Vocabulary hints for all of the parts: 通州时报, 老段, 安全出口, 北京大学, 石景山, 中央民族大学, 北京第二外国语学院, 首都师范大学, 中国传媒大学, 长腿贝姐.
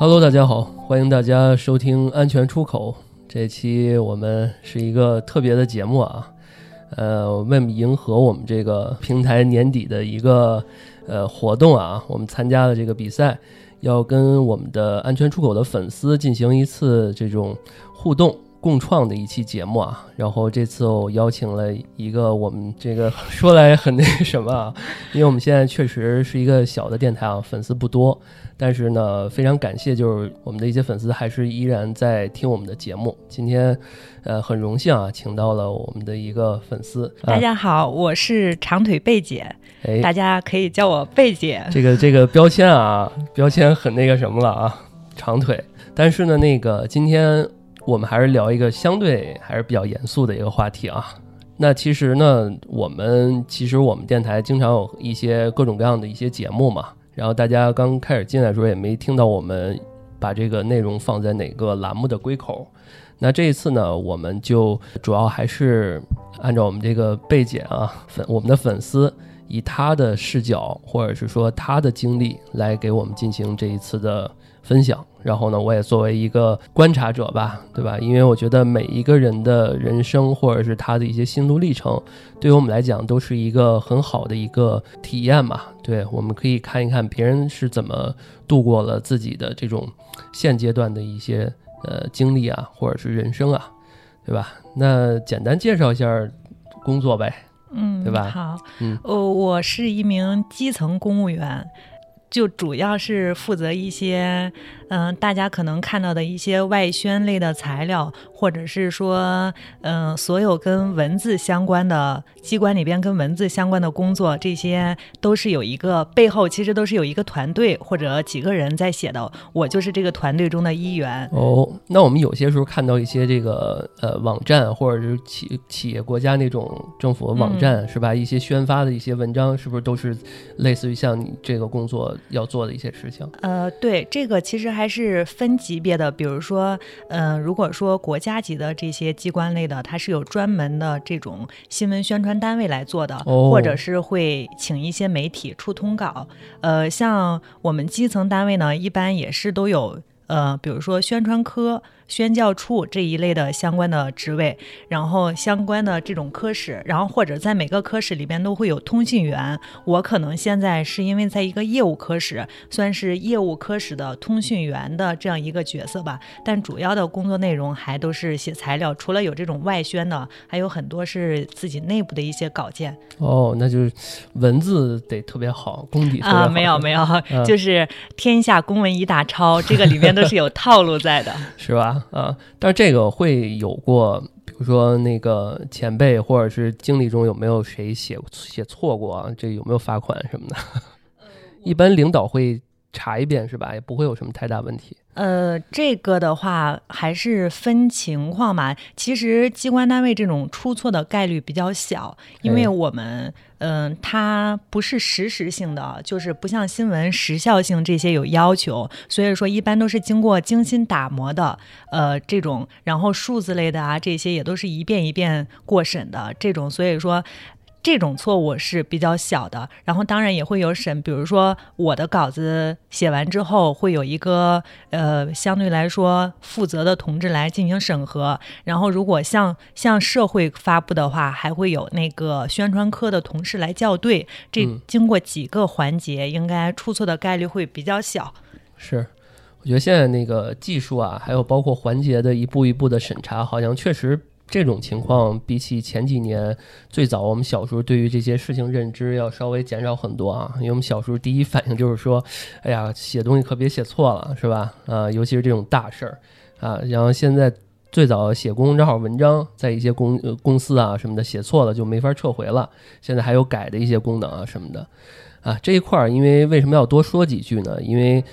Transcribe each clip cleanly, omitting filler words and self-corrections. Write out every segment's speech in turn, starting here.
Hello， 大家好，欢迎大家收听安全出口。这期我们是一个特别的节目啊，为迎合我们这个平台年底的一个活动啊，我们参加了这个比赛，要跟我们的安全出口的粉丝进行一次这种互动共创的一期节目啊。然后这次我邀请了一个我们这个说来很那什么啊，因为我们现在确实是一个小的电台啊，粉丝不多，但是呢非常感谢就是我们的一些粉丝还是依然在听我们的节目。今天很荣幸啊，请到了我们的一个粉丝大家好，我是长腿贝姐，大家可以叫我贝姐，这个标签啊，标签很那个什么了啊，长腿。但是呢那个今天我们还是聊一个相对还是比较严肃的一个话题啊。那其实呢我们电台经常有一些各种各样的一些节目嘛，然后大家刚开始进来的时候也没听到我们把这个内容放在哪个栏目的归口。那这一次呢我们就主要还是按照我们这个贝姐啊，我们的粉丝以她的视角或者是说她的经历来给我们进行这一次的分享。然后呢我也作为一个观察者吧，对吧，因为我觉得每一个人的人生或者是他的一些心路历程对于我们来讲都是一个很好的一个体验嘛，对，我们可以看一看别人是怎么度过了自己的这种现阶段的一些经历啊或者是人生啊，对吧。那简单介绍一下工作呗，对吧。好，我是一名基层公务员，就主要是负责一些大家可能看到的一些外宣类的材料，或者是说所有跟文字相关的，机关里边跟文字相关的工作，这些都是有一个背后其实都是有一个团队或者几个人在写的，我就是这个团队中的一员。哦，那我们有些时候看到一些这个网站或者是企业国家那种政府网站，是吧，一些宣发的一些文章是不是都是类似于像你这个工作要做的一些事情？对，这个其实还是分级别的，比如说如果说国家级的这些机关类的，它是有专门的这种新闻宣传单位来做的，或者是会请一些媒体出通稿。像我们基层单位呢一般也是都有比如说宣传科、宣教处这一类的相关的职位，然后相关的这种科室，然后或者在每个科室里边都会有通讯员。我可能现在是因为在一个业务科室，算是业务科室的通讯员的这样一个角色吧，但主要的工作内容还都是写材料，除了有这种外宣的还有很多是自己内部的一些稿件。哦，那就是文字得特别好，功底特别好啊。没有、就是天下公文一大抄，这个里面都是有套路在的是吧。但是这个会有过，比如说那个前辈或者是经历中有没有谁写错过啊？这有没有罚款什么的？一般领导会查一遍是吧？也不会有什么太大问题。这个的话还是分情况嘛。其实机关单位这种出错的概率比较小，因为我们它不是实时性的，就是不像新闻时效性这些有要求，所以说一般都是经过精心打磨的。这种然后数字类的啊，这些也都是一遍一遍过审的这种，所以说这种错误是比较小的。然后当然也会有审，比如说我的稿子写完之后会有一个相对来说负责的同志来进行审核，然后如果向社会发布的话还会有那个宣传科的同事来校对，这经过几个环节应该出错的概率会比较小。是，我觉得现在那个技术啊还有包括环节的一步一步的审查，好像确实这种情况比起前几年最早我们小时候对于这些事情认知要稍微减少很多啊。因为我们小时候第一反应就是说哎呀写东西可别写错了是吧，尤其是这种大事儿啊。然后现在最早写公众号文章在一些公司啊什么的写错了就没法撤回了，现在还有改的一些功能啊什么的啊。这一块儿因为为什么要多说几句呢，因为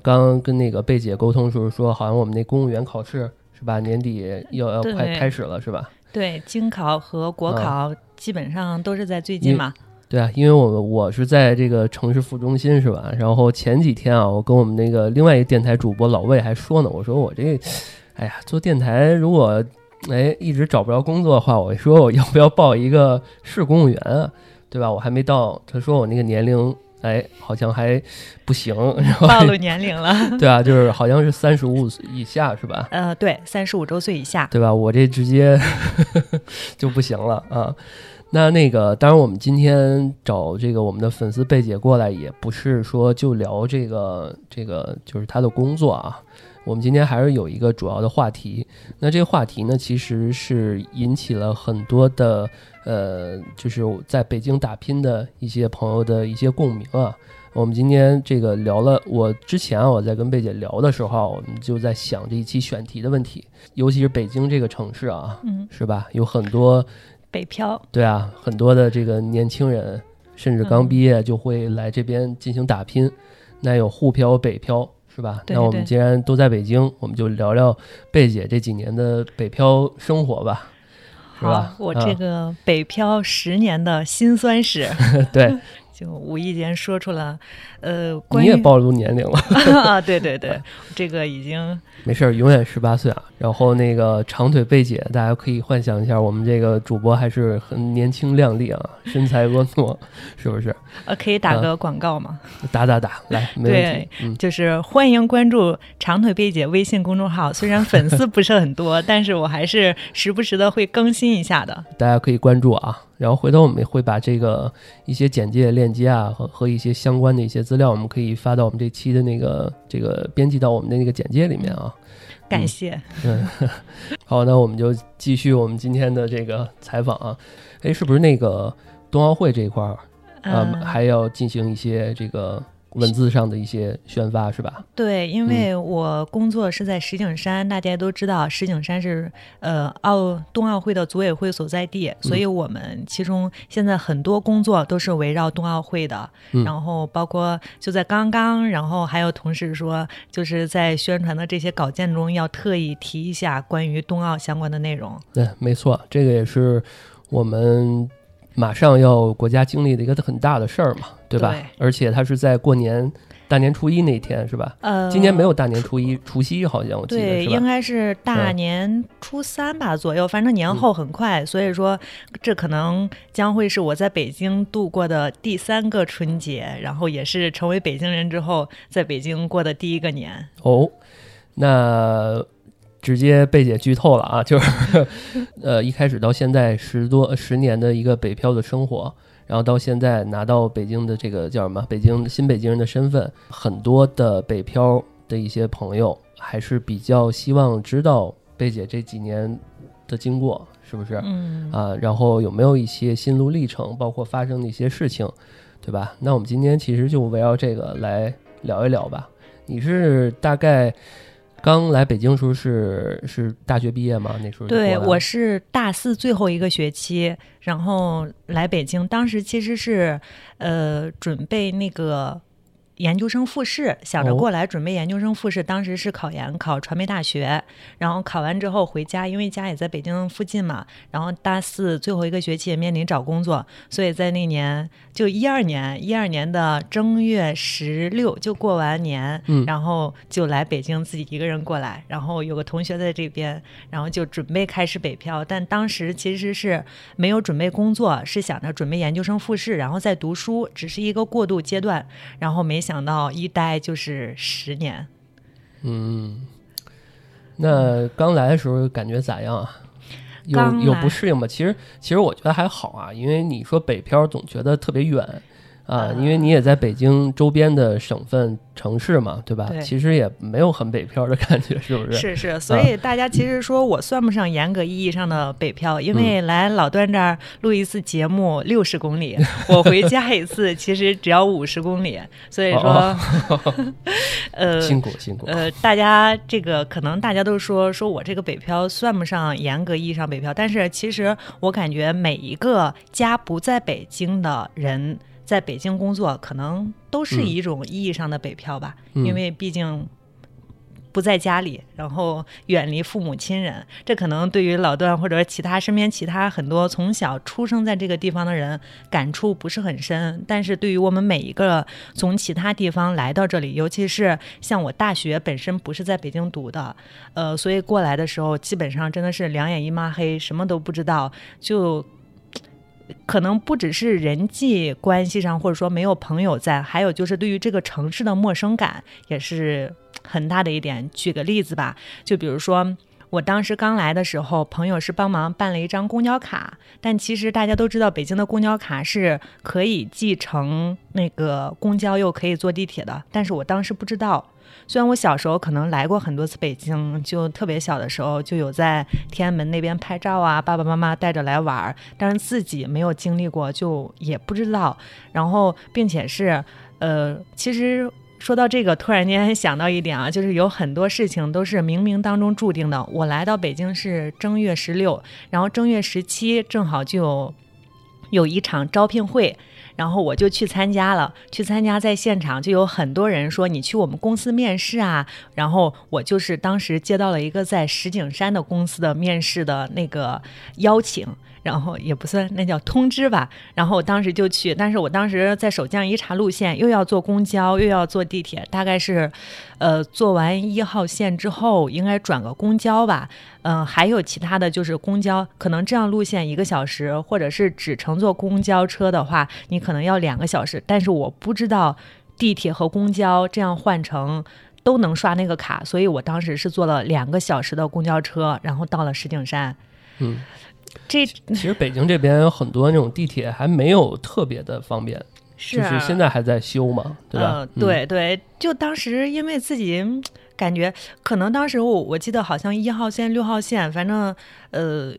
刚刚跟那个贝姐沟通的时候说好像我们那公务员考试是吧？年底要快开始了，是吧？对，京考和国考基本上都是在最近嘛。对啊，因为我是在这个城市副中心是吧？然后前几天啊，我跟我们那个另外一个电台主播老魏还说呢，我说我这，哎呀，做电台如果一直找不着工作的话，我说我要不要报一个市公务员啊？对吧？我还没到，他说我那个年龄哎，好像还不行，然后暴露年龄了。对啊，就是好像是35以下是吧？对，35周岁以下，对吧？我这直接就不行了啊。那个，当然我们今天找这个我们的粉丝贝姐过来，也不是说就聊这个就是她的工作啊。我们今天还是有一个主要的话题，那这个话题呢，其实是引起了很多的就是在北京打拼的一些朋友的一些共鸣啊。我们今天这个聊了，我之前我在跟贝姐聊的时候，我们就在想这一期选题的问题，尤其是北京这个城市啊，是吧？有很多北漂，对啊，很多的这个年轻人，甚至刚毕业就会来这边进行打拼，那有沪漂、北漂。是吧？对对对，那我们既然都在北京，我们就聊聊贝姐这几年的北漂生活吧，是吧？我这个北漂10年的辛酸史，对，就无意间说出了，关于你也暴露年龄了啊！对对对，这个已经没事，永远18岁啊。然后那个长腿贝姐，大家可以幻想一下，我们这个主播还是很年轻靓丽啊，身材婀娜，是不是？可以打个广告吗？打，来，没问题。对，就是欢迎关注长腿贝姐微信公众号。虽然粉丝不是很多，但是我还是时不时的会更新一下的。大家可以关注啊。然后回头我们也会把这个一些简介链接啊和一些相关的一些资料，我们可以发到我们这期的那个这个编辑到我们的那个简介里面啊。感谢。好，那我们就继续我们今天的这个采访啊。哎，是不是那个冬奥会这一块儿还要进行一些这个文字上的一些宣发是吧？对，因为我工作是在石景山，大家都知道石景山是冬奥会的组委会所在地，所以我们其中现在很多工作都是围绕冬奥会的，然后包括就在刚刚，然后还有同事说就是在宣传的这些稿件中要特意提一下关于冬奥相关的内容。对，没错，这个也是我们马上要国家经历的一个很大的事儿嘛，对吧？对，而且它是在过年大年初一那天是吧？今年没有大年初一，除夕好像我记得对，应该是大年初三吧左右，反正年后很快，所以说这可能将会是我在北京度过的第3个春节，然后也是成为北京人之后在北京过的第1个年。哦，那直接贝姐剧透了啊，就是一开始到现在10年的一个北漂的生活，然后到现在拿到北京的这个叫什么新北京人的身份，很多的北漂的一些朋友还是比较希望知道贝姐这几年的经过，是不是？啊，然后有没有一些心路历程，包括发生的一些事情，对吧？那我们今天其实就围绕这个来聊一聊吧。你是大概刚来北京时候是大学毕业吗？那时候对，我是大4最后一个学期，然后来北京。当时其实是准备那个研究生复试，想着过来准备研究生复试。当时是考传媒大学，然后考完之后回家，因为家也在北京附近嘛。然后大4最后一个学期也面临找工作，所以在那年就12年的正月16就过完年，然后就来北京自己一个人过来，然后有个同学在这边，然后就准备开始北漂，但当时其实是没有准备工作，是想着准备研究生复试，然后再读书，只是一个过渡阶段，然后没想到一待就是10年。那刚来的时候感觉咋样啊？有不适应吗？其实我觉得还好啊，因为你说北漂总觉得特别远啊，因为你也在北京周边的省份城市嘛，对吧？对，其实也没有很北漂的感觉，是不是？是，所以大家其实说我算不上严格意义上的北漂，因为来老段这儿录一次节目60公里，我回家一次其实只要50公里，所以说辛苦。大家这个可能大家都说我这个北漂算不上严格意义上北漂，但是其实我感觉每一个家不在北京的人在北京工作可能都是一种意义上的北漂吧，因为毕竟不在家里，然后远离父母亲人，这可能对于老段或者身边其他很多从小出生在这个地方的人感触不是很深，但是对于我们每一个从其他地方来到这里，尤其是像我大学本身不是在北京读的，所以过来的时候基本上真的是两眼一抹黑，什么都不知道，就可能不只是人际关系上，或者说没有朋友在，还有就是对于这个城市的陌生感也是很大的一点。举个例子吧，就比如说我当时刚来的时候，朋友是帮忙办了一张公交卡，但其实大家都知道北京的公交卡是可以既乘那个公交又可以坐地铁的，但是我当时不知道。虽然我小时候可能来过很多次北京，就特别小的时候就有在天安门那边拍照啊，爸爸妈妈带着来玩，但是自己没有经历过就也不知道。然后并且是其实说到这个突然间想到一点啊，就是有很多事情都是冥冥当中注定的。我来到北京是正月16，然后正月17正好就有一场招聘会，然后我就去参加了。去参加在现场就有很多人说你去我们公司面试啊，然后我就是当时接到了一个在石景山的公司的面试的那个邀请，然后也不算，那叫通知吧。然后我当时就去，但是我当时在首江一查路线，又要坐公交又要坐地铁，大概是坐完1号线之后应该转个公交吧，还有其他的就是公交可能这样路线1个小时，或者是只乘坐公交车的话你可能要2个小时，但是我不知道地铁和公交这样换乘都能刷那个卡，所以我当时是坐了2个小时的公交车，然后到了石景山。其实北京这边有很多那种地铁还没有特别的方便，是啊，就是现在还在修嘛，对吧？对对，就当时因为自己感觉可能当时我记得好像1号线6号线，反正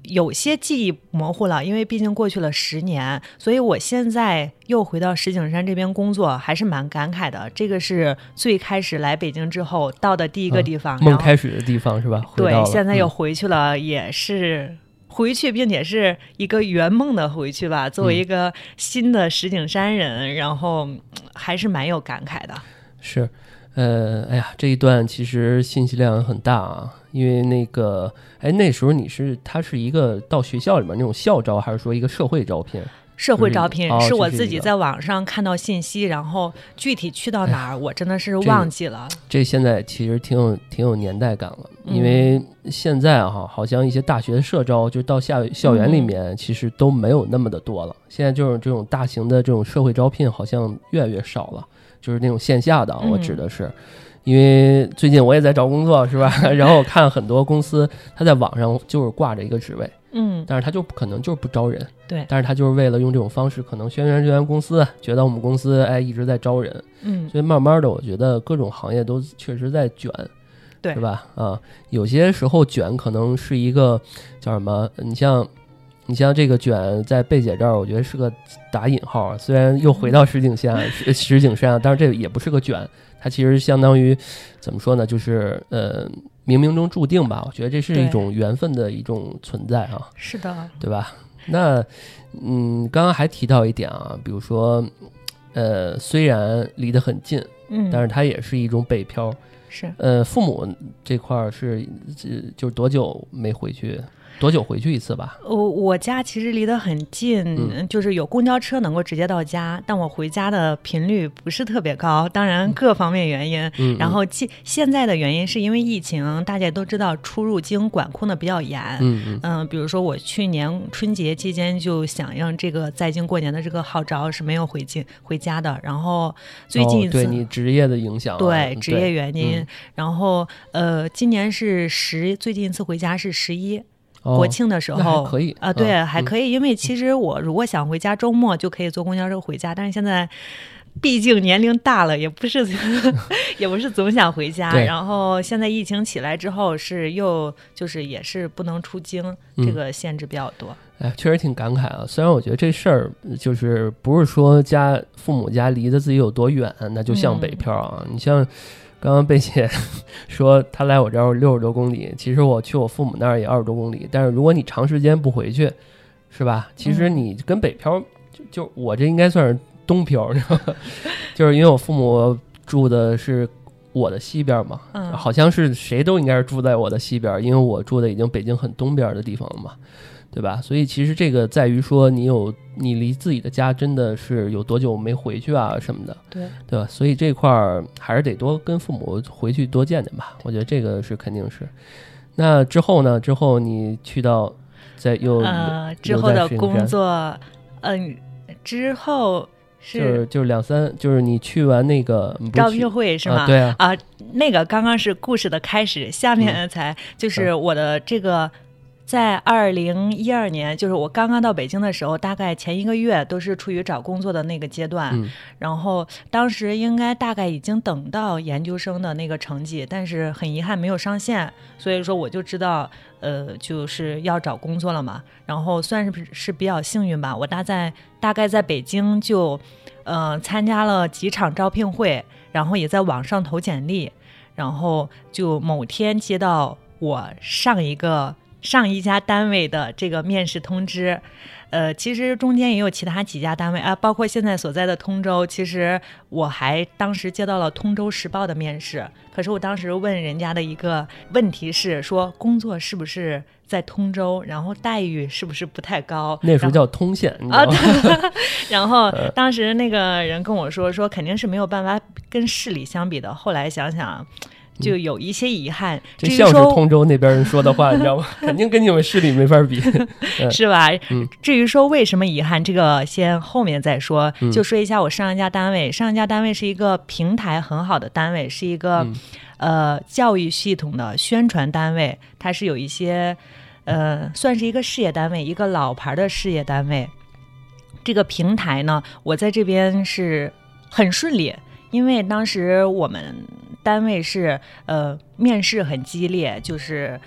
有些记忆模糊了，因为毕竟过去了10年，所以我现在又回到石景山这边工作还是蛮感慨的。这个是最开始来北京之后到的第一个地方，梦开始的地方是吧？对，现在又回去了，也是回去并且是一个圆梦的回去吧。作为一个新的石景山人，然后还是蛮有感慨的。是哎呀，这一段其实信息量很大啊。因为那个那时候他是一个到学校里面那种校招，还是说一个社会招聘？社会招聘是我自己在网上看到信息，然后具体去到哪儿我真的是忘记了。这现在其实挺有年代感了，因为现在好像一些大学的社招就到校园里面其实都没有那么的多了。现在就是这种大型的这种社会招聘好像越来越少了，就是那种线下的我指的是。因为最近我也在找工作是吧，然后我看很多公司他在网上就是挂着一个职位，但是他就可能就是不招人。对，但是他就是为了用这种方式可能宣传公司，觉得我们公司一直在招人。所以慢慢的我觉得各种行业都确实在卷，对，是吧？啊，有些时候卷可能是一个叫什么，你像这个卷在贝姐这儿我觉得是个打引号，虽然又回到石景山，但是这也不是个卷，它其实相当于怎么说呢，就是冥冥中注定吧。我觉得这是一种缘分的一种存在啊。是的，对吧？那刚刚还提到一点啊，比如说虽然离得很近，但是它也是一种北漂。是父母这块是就是多久没回去？多久回去一次吧？我家其实离得很近，就是有公交车能够直接到家，但我回家的频率不是特别高，当然各方面原因。然后现在的原因是因为疫情，大家都知道出入境管控的比较严。比如说我去年春节期间就响应这个在京过年的这个号召，是没有回家的。然后最近一次，对你职业的影响，对职业原因。然后今年是最近一次回家是11。国庆的时候可以啊，对，还可以。因为其实我如果想回家，周末就可以坐公交车回家，但是现在毕竟年龄大了，也不是总想回家。然后现在疫情起来之后，也是不能出京，这个限制比较多。确实挺感慨啊。虽然我觉得这事儿就是不是说父母家离得自己有多远，那就像北漂啊。你像刚刚贝姐说她来我这儿60多公里，其实我去我父母那儿也20多公里。但是如果你长时间不回去，是吧？其实你跟北漂就我这应该算是东漂，你知道吗？就是因为我父母住的是我的西边嘛，好像是谁都应该是住在我的西边，因为我住的已经北京很东边的地方了嘛，对吧？所以其实这个在于说你离自己的家真的是有多久没回去啊什么的，对吧？所以这块儿还是得多跟父母回去多见见吧，我觉得这个是肯定是。那之后呢？之后你去到在又之后的工作之后是就是2、3，就是你去完那个招聘会是吗？啊对啊，啊那个刚刚是故事的开始，下面才就是我的这个。在2012年，就是我刚刚到北京的时候，大概前1个月都是处于找工作的那个阶段，然后当时应该大概已经等到研究生的那个成绩，但是很遗憾没有上线，所以说我就知道就是要找工作了嘛，然后算是比较幸运吧，我大概在北京就参加了几场招聘会，然后也在网上投简历，然后就某天接到我上一家单位的这个面试通知，其实中间也有其他几家单位啊，包括现在所在的通州，其实我还当时接到了通州时报的面试，可是我当时问人家的一个问题是说工作是不是在通州，然后待遇是不是不太高，那时候叫通县啊，然后当时那个人跟我说肯定是没有办法跟市里相比的，后来想想就有一些遗憾，这像是通州那边人说的话，你知道吗？肯定跟你们市里没法比，是吧？至于说为什么遗憾，这个先后面再说。就说一下我上一家单位，上一家单位是一个平台很好的单位，是一个教育系统的宣传单位，它是有一些算是一个事业单位，一个老牌的事业单位。这个平台呢，我在这边是很顺利。因为当时我们单位是面试很激烈，就是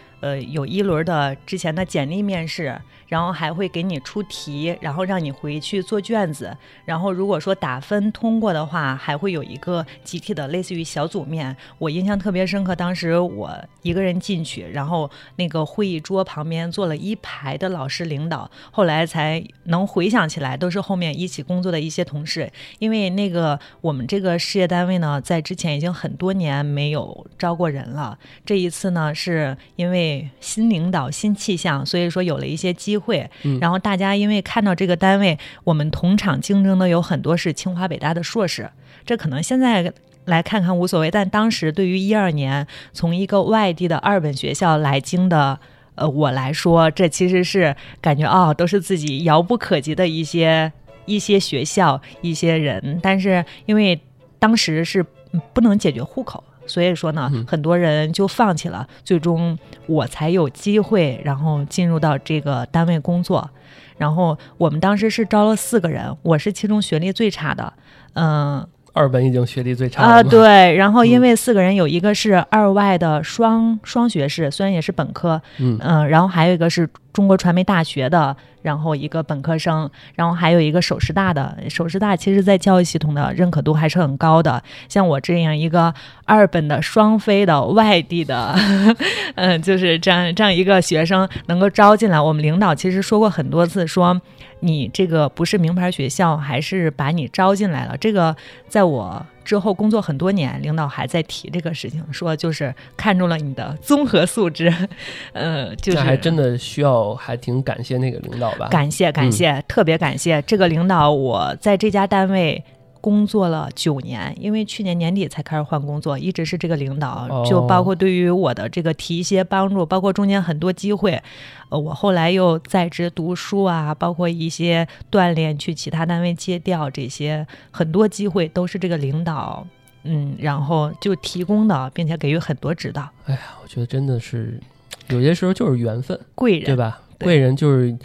有一轮的之前的简历面试，然后还会给你出题，然后让你回去做卷子，然后如果说打分通过的话，还会有一个集体的类似于小组面。我印象特别深刻，当时我一个人进去，然后那个会议桌旁边坐了一排的老师领导，后来才能回想起来，都是后面一起工作的一些同事。因为那个我们这个事业单位呢，在之前已经很多年没有招过人了，这一次呢是因为新领导新气象，所以说有了一些机会，然后大家因为看到这个单位，我们同场竞争的有很多是清华北大的硕士，这可能现在来看看无所谓，但当时对于2012年从一个外地的二本学校来京的我来说，这其实是感觉都是自己遥不可及的一些学校一些人，但是因为当时是不能解决户口，所以说呢，很多人就放弃了，最终我才有机会，然后进入到这个单位工作。然后我们当时是招了4个人，我是其中学历最差的，二本已经学历最差了啊，对。然后因为4个人有一个是二外的双学士，虽然也是本科，然后还有一个是中国传媒大学的，然后一个本科生，然后还有一个首师大的。首师大其实在教育系统的认可度还是很高的，像我这样一个二本的双非的外地的，就是这样一个学生能够招进来，我们领导其实说过很多次，说你这个不是名牌学校，还是把你招进来了。这个在我之后工作很多年，领导还在提这个事情，说就是看中了你的综合素质，就是还真的需要，还挺感谢那个领导吧，感谢、特别感谢这个领导。我在这家单位工作了9年，因为去年年底才开始换工作，一直是这个领导，就包括对于我的这个提一些帮助，包括中间很多机会，我后来又在职读书啊，包括一些锻炼，去其他单位借调，这些很多机会都是这个领导然后就提供的，并且给予很多指导。哎呀，我觉得真的是有些时候就是缘分，贵人对吧？贵人就是。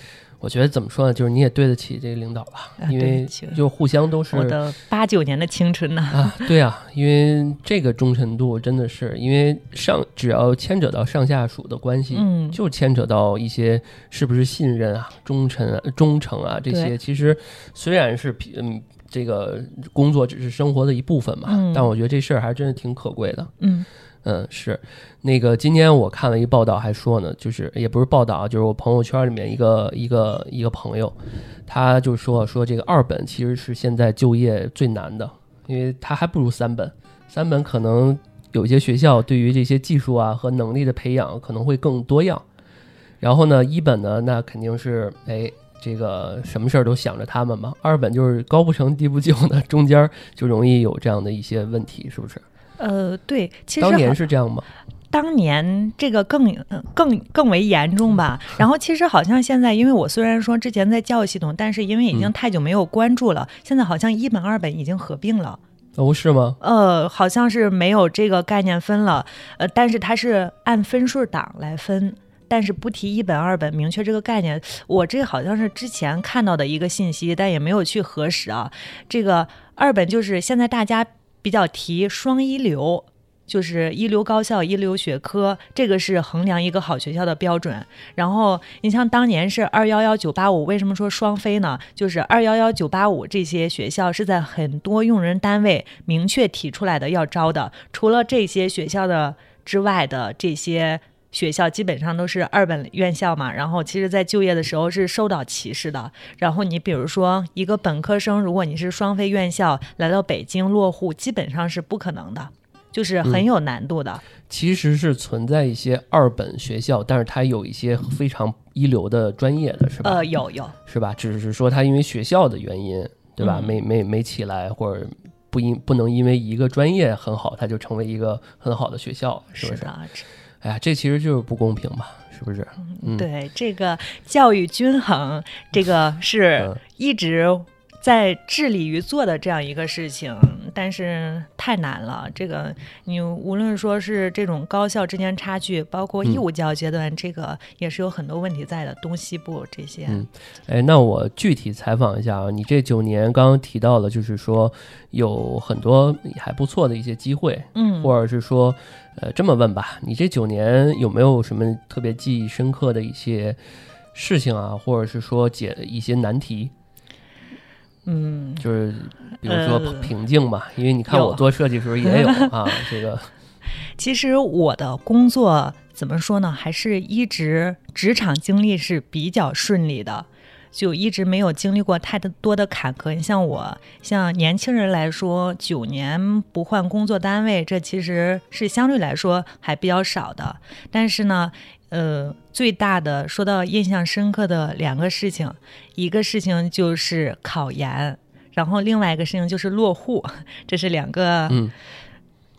我觉得怎么说呢，就是你也对得起这个领导吧，因为就互相都是我的89年的青春呢。啊，对啊，因为这个忠诚度真的是，因为只要牵扯到上下属的关系，就牵扯到一些是不是信任啊、忠诚啊这些。其实虽然是这个工作只是生活的一部分嘛，但我觉得这事儿还真是挺可贵的。是那个今天我看了一报道，还说呢，就是也不是报道，就是我朋友圈里面一个朋友，他就说这个二本其实是现在就业最难的，因为他还不如三本可能有些学校对于这些技术啊和能力的培养可能会更多样，然后呢一本呢那肯定是这个什么事儿都想着他们嘛，二本就是高不成低不就呢，中间就容易有这样的一些问题，是不是？对，其实当年是这样吗？当年这个更为严重吧。然后其实好像现在，因为我虽然说之前在教育系统，但是因为已经太久没有关注了，现在好像一本二本已经合并了。哦，是吗？好像是没有这个概念分了。但是它是按分数档来分。但是不提一本二本，明确这个概念，我这好像是之前看到的一个信息，但也没有去核实啊。这个二本就是现在大家比较提双一流，就是一流高校、一流学科，这个是衡量一个好学校的标准。然后你像当年是211、985，为什么说双非呢？就是211、985这些学校是在很多用人单位明确提出来的要招的，除了这些学校的之外的这些。学校基本上都是二本院校嘛，然后其实在就业的时候是受到歧视的。然后你比如说一个本科生，如果你是双非院校来到北京落户，基本上是不可能的，就是很有难度的。其实是存在一些二本学校，但是它有一些非常一流的专业的，是吧？有是吧？只是说它因为学校的原因，对吧？没起来，或者不能因为一个专业很好，它就成为一个很好的学校，是不是？是的。哎呀，这其实就是不公平嘛，是不是？对，这个教育均衡，这个是一直在致力于做的这样一个事情，但是太难了。这个你无论说是这种高校之间差距，包括义务教育阶段，这个也是有很多问题在的，东西部这些。那我具体采访一下啊，你这9年刚刚提到了，就是说有很多还不错的一些机会，或者是说。这么问吧，你这9年有没有什么特别记忆深刻的一些事情啊，或者是说解一些难题？就是比如说瓶颈嘛，因为你看我做设计的时候也有啊，这个。其实我的工作怎么说呢，还是一直职场经历是比较顺利的。就一直没有经历过太多的坎坷。你像我，像年轻人来说，9年不换工作单位，这其实是相对来说还比较少的。但是呢，最大的说到印象深刻的两个事情，一个事情就是考研，然后另外一个事情就是落户，这是两个，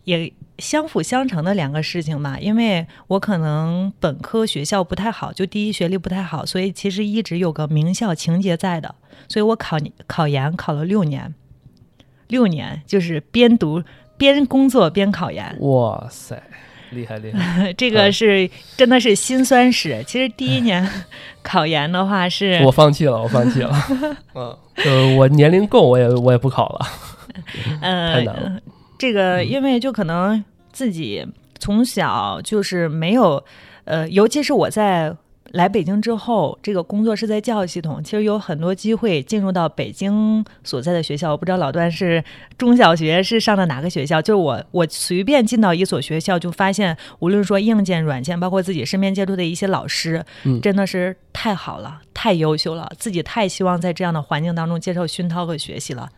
也相辅相成的两个事情嘛。因为我可能本科学校不太好，就第一学历不太好，所以其实一直有个名校情节在的，所以我考研考了六年，就是边读边工作边考研。哇塞，厉害厉害！这个是真的是辛酸史。其实第一年考研的话是，我放弃了。我年龄够，我也不考了。太难了。这个因为就可能自己从小就是没有，尤其是我在来北京之后，这个工作是在教育系统，其实有很多机会进入到北京所在的学校。我不知道老段是中小学是上的哪个学校，就是我随便进到一所学校，就发现无论说硬件、软件，包括自己身边接触的一些老师，真的是太好了，太优秀了，自己太希望在这样的环境当中接受熏陶和学习了。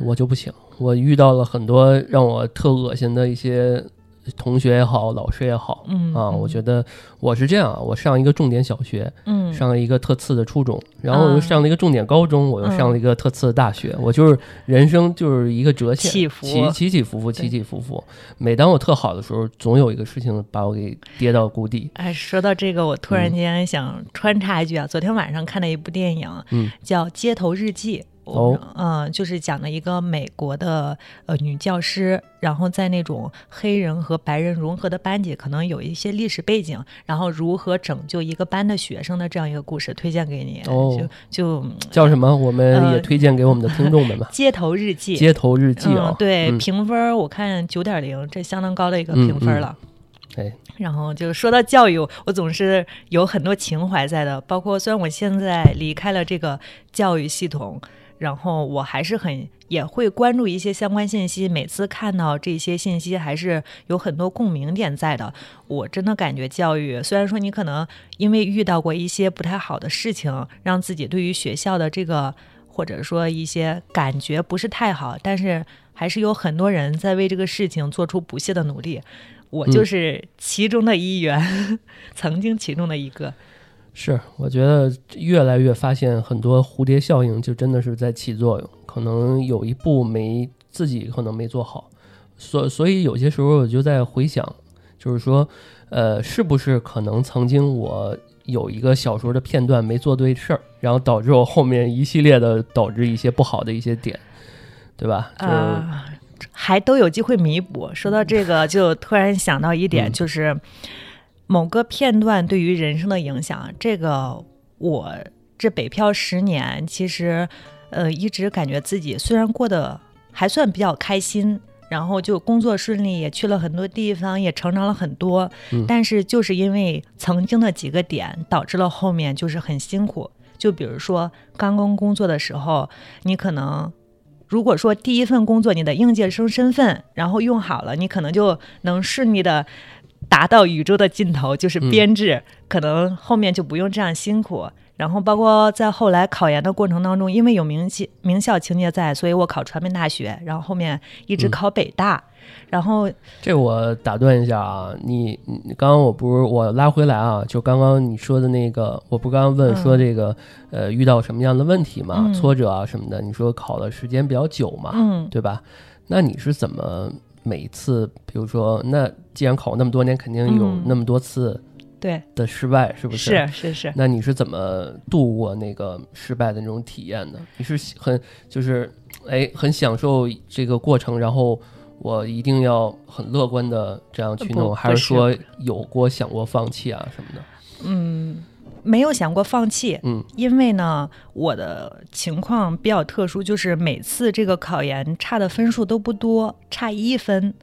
我就不行，我遇到了很多让我特恶心的一些同学也好，老师也好，我觉得我是这样，我上一个重点小学，上了一个特次的初中，然后我又上了一个重点高中，我又上了一个特次的大学，我就是人生就是一个折线，起起伏伏。每当我特好的时候，总有一个事情把我给跌到谷底。说到这个，我突然间想穿插一句啊，昨天晚上看了一部电影，叫《街头日记》。就是讲了一个美国的女教师，然后在那种黑人和白人融合的班级，可能有一些历史背景，然后如何拯救一个班的学生的这样一个故事，推荐给你。就叫什么？我们也推荐给我们的听众们吧。街头日记啊，对，评分我看9.0，这相当高的一个评分了。然后就说到教育，我总是有很多情怀在的，包括虽然我现在离开了这个教育系统。然后我还是也会关注一些相关信息，每次看到这些信息还是有很多共鸣点在的。我真的感觉教育，虽然说你可能因为遇到过一些不太好的事情，让自己对于学校的这个或者说一些感觉不是太好，但是还是有很多人在为这个事情做出不懈的努力。我就是其中的一员，曾经其中的一个。是，我觉得越来越发现很多蝴蝶效应就真的是在起作用，可能有一步自己可能没做好，所以有些时候我就在回想就是说是不是可能曾经我有一个小时候的片段没做对事儿，然后导致我后面一系列的导致一些不好的一些点，对吧？还都有机会弥补。说到这个就突然想到一点，就是某个片段对于人生的影响，这个我这北漂10年其实一直感觉自己虽然过得还算比较开心，然后就工作顺利，也去了很多地方，也成长了很多，但是就是因为曾经的几个点导致了后面就是很辛苦。就比如说刚刚工作的时候，你可能如果说第一份工作你的应届生身份然后用好了，你可能就能顺利的达到宇宙的尽头，就是编制，可能后面就不用这样辛苦。然后包括在后来考研的过程当中，因为有名校情节在，所以我考传媒大学，然后后面一直考北大。然后这我打断一下啊，你刚刚我拉回来啊，就刚刚你说的那个，我不刚刚问说这个遇到什么样的问题嘛，挫折啊什么的，你说考的时间比较久嘛，对吧？那你是怎么每次，比如说，那既然考那么多年，肯定有那么多次对的失败，是不是？是。那你是怎么度过那个失败的那种体验的？你是很享受这个过程，然后我一定要很乐观的这样去弄，还是说有过想过放弃啊什么的？没有想过放弃，因为呢我的情况比较特殊，就是每次这个考研差的分数都不多，差1分。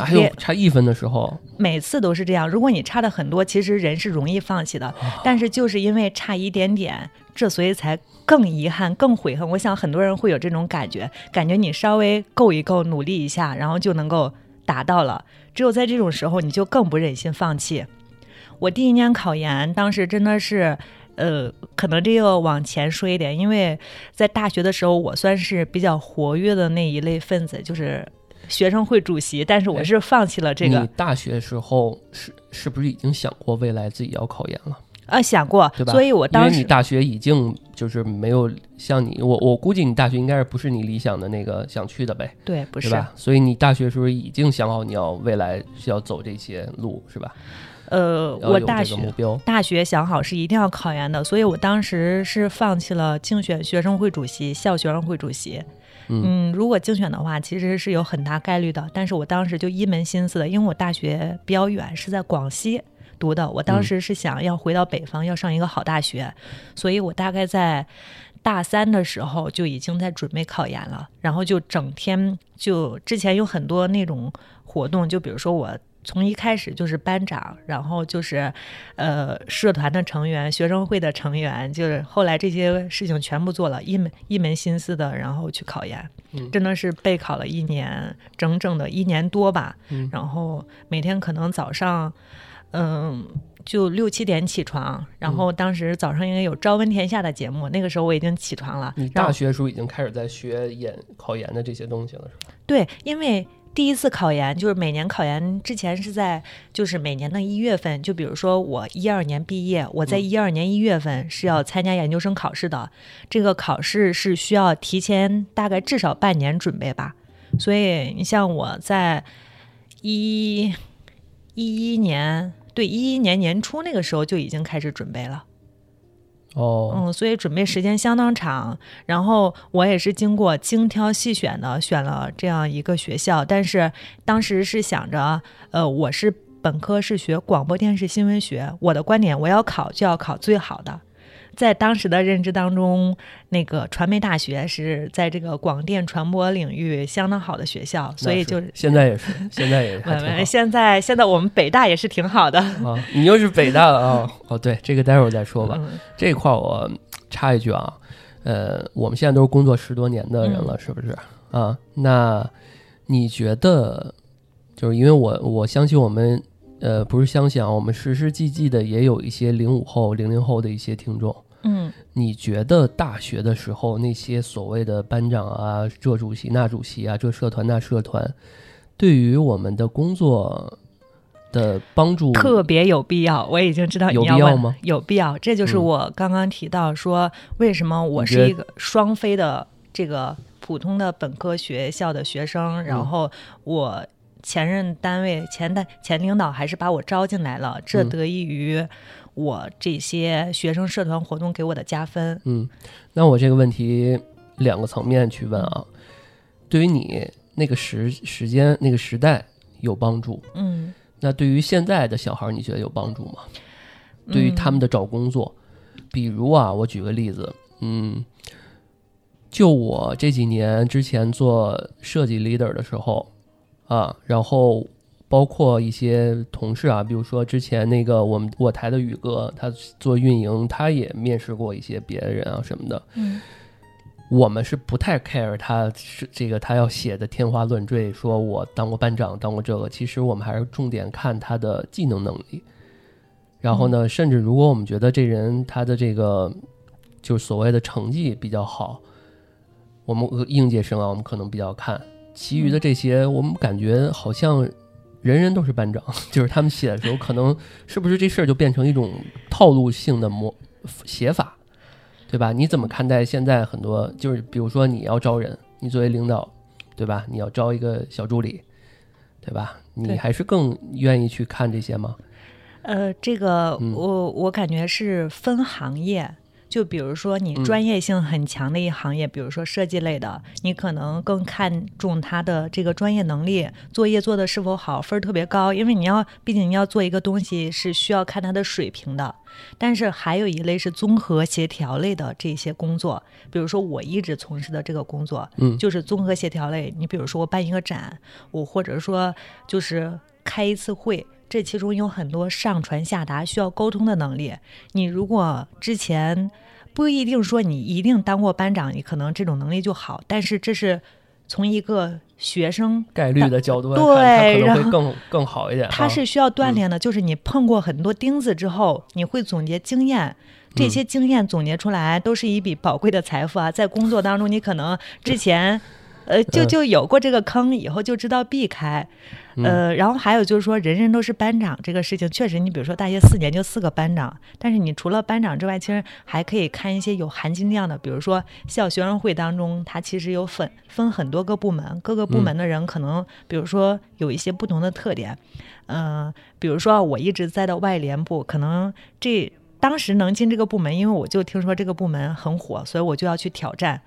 还有差1分的时候，每次都是这样。如果你差的很多，其实人是容易放弃的，但是就是因为差一点点，这所以才更遗憾更悔恨。我想很多人会有这种感觉，你稍微够一够，努力一下，然后就能够达到了。只有在这种时候你就更不忍心放弃。我第一年考研当时真的是可能这个往前说一点，因为在大学的时候我算是比较活跃的那一类分子，就是学生会主席，但是我是放弃了这个。你大学时候是不是已经想过未来自己要考研了？想过，对吧？所以我当时因为你大学已经就是没有像你，我估计你大学应该是不是你理想的那个想去的呗？对，不是，对吧？所以你大学时候已经想好你要未来是要走这些路，是吧？我大学想好是一定要考研的，所以我当时是放弃了竞选学生会主席、校学生会主席。如果竞选的话其实是有很大概率的，但是我当时就一门心思的，因为我大学比较远，是在广西读的，我当时是想要回到北方，要上一个好大学，所以我大概在大3的时候就已经在准备考研了。然后就整天就之前有很多那种活动，就比如说我从一开始就是班长，然后就是社团的成员、学生会的成员，就是后来这些事情全部做了，一门心思的然后去考研，真的是备考了整整的一年多吧。然后每天可能早上就6、7点起床，然后当时早上应该有《朝闻天下》的节目，那个时候我已经起床了。你大学时候已经开始在学考研的这些东西了是吧？对，因为第一次考研就是每年考研之前是在就是每年的1月份，就比如说我12年毕业，我在12年1月份是要参加研究生考试的，这个考试是需要提前大概至少半年准备吧。所以你像我在11年年初那个时候就已经开始准备了。所以准备时间相当长，然后我也是经过精挑细选的选了这样一个学校，但是当时是想着我是本科是学广播电视新闻学，我的观点我要考就要考最好的。在当时的认知当中，那个传媒大学是在这个广电传播领域相当好的学校，所以就是现在也是现在我们北大也是挺好的啊。你又是北大了啊？哦，对，这个待会儿再说吧。这块我插一句啊，我们现在都是工作10多年的人了，是不是啊？那你觉得，就是因为我相信我们不是相信啊，我们实实际际的也有一些05后、00后的一些听众。你觉得大学的时候那些所谓的班长啊、这主席那主席啊、这社团那社团，对于我们的工作的帮助特别有必要？我已经知道你要问有必要吗？有必要，这就是我刚刚提到说为什么我是一个双非的这个普通的本科学校的学生，然后我前任单位前领导还是把我招进来了，这得益于我这些学生社团活动给我的加分。嗯，那我这个问题两个层面去问啊，对于你那个时间那个时代有帮助，嗯，那对于现在的小孩你觉得有帮助吗？对于他们的找工作，比如啊，我举个例子，嗯，就我这几年之前做设计 leader 的时候啊，然后包括一些同事啊，比如说之前那个我台的宇哥，他做运营，他也面试过一些别人啊什么的，嗯，我们是不太 care 他是这个他要写的天花乱坠，说我当过班长，当过这个，其实我们还是重点看他的技能能力。然后呢，甚至如果我们觉得这人他的这个就是所谓的成绩比较好，我们应届生啊，我们可能比较看，其余的这些我们感觉好像人人都是班长，就是他们写的时候可能是不是这事儿就变成一种套路性的写法，对吧？你怎么看待现在很多就是比如说你要招人，你作为领导，对吧？你要招一个小助理，对吧？你还是更愿意去看这些吗？这个我感觉是分行业，就比如说你专业性很强的一行业，比如说设计类的，你可能更看重他的这个专业能力，作业做的是否好，分特别高，因为毕竟你要做一个东西是需要看他的水平的。但是还有一类是综合协调类的这些工作，比如说我一直从事的这个工作，就是综合协调类。你比如说我办一个展，我或者说就是开一次会，这其中有很多上传下达需要沟通的能力。你如果之前不一定说你一定当过班长，你可能这种能力就好，但是这是从一个学生概率的角度来看，他可能会更好一点。他是需要锻炼的，就是你碰过很多钉子之后，你会总结经验，这些经验总结出来都是一笔宝贵的财富啊。在工作当中，你可能之前就有过这个坑，以后就知道避开。然后还有就是说人人都是班长这个事情，确实你比如说大学4年就4个班长，但是你除了班长之外，其实还可以看一些有含金量的，比如说校学生会当中，它其实有分很多个部门，各个部门的人可能比如说有一些不同的特点。比如说我一直在的外联部，可能当时能进这个部门，因为我就听说这个部门很火，所以我就要去挑战。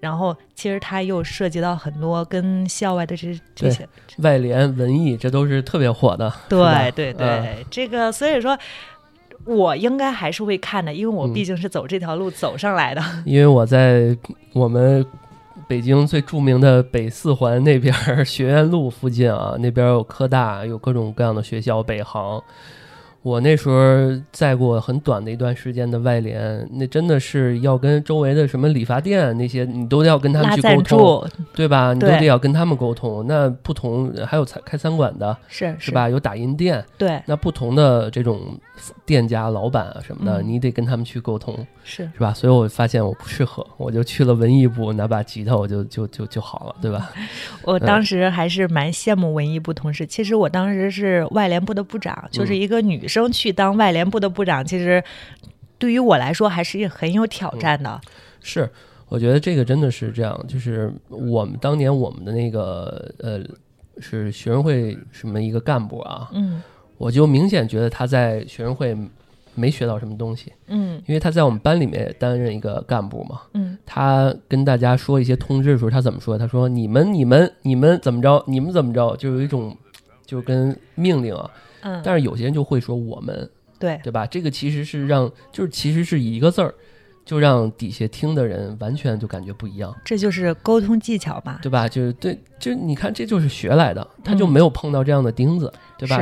然后其实它又涉及到很多跟校外的这些外联文艺，这都是特别火的。对对对，这个所以说我应该还是会看的，因为我毕竟是走这条路走上来的。因为我在我们北京最著名的北四环那边学院路附近啊，那边有科大，有各种各样的学校，北航。我那时候在过很短的一段时间的外联，那真的是要跟周围的什么理发店那些，你都要跟他们去沟通，对吧？你都得要跟他们沟通。那不同还有开餐馆的，是吧？有打印店，对。那不同的这种店家老板啊什么的，你得跟他们去沟通，是吧？所以我发现我不适合，我就去了文艺部，拿把吉他我就好了，对吧？我当时还是蛮羡慕文艺部同事。其实我当时是外联部的部长，就是一个女生去当外联部的部长，其实对于我来说还是很有挑战的。是，我觉得这个真的是这样，就是我们当年我们的那个是学生会什么一个干部啊，我就明显觉得他在学生会没学到什么东西，因为他在我们班里面也担任一个干部嘛，他跟大家说一些通知的时候，他怎么说？他说你们怎么着，你们怎么着，就有一种就跟命令啊。但是有些人就会说我们，对吧？这个其实是其实是一个字儿，就让底下听的人完全就感觉不一样。这就是沟通技巧吧，对吧？就是对，就你看这就是学来的，他就没有碰到这样的钉子，对吧？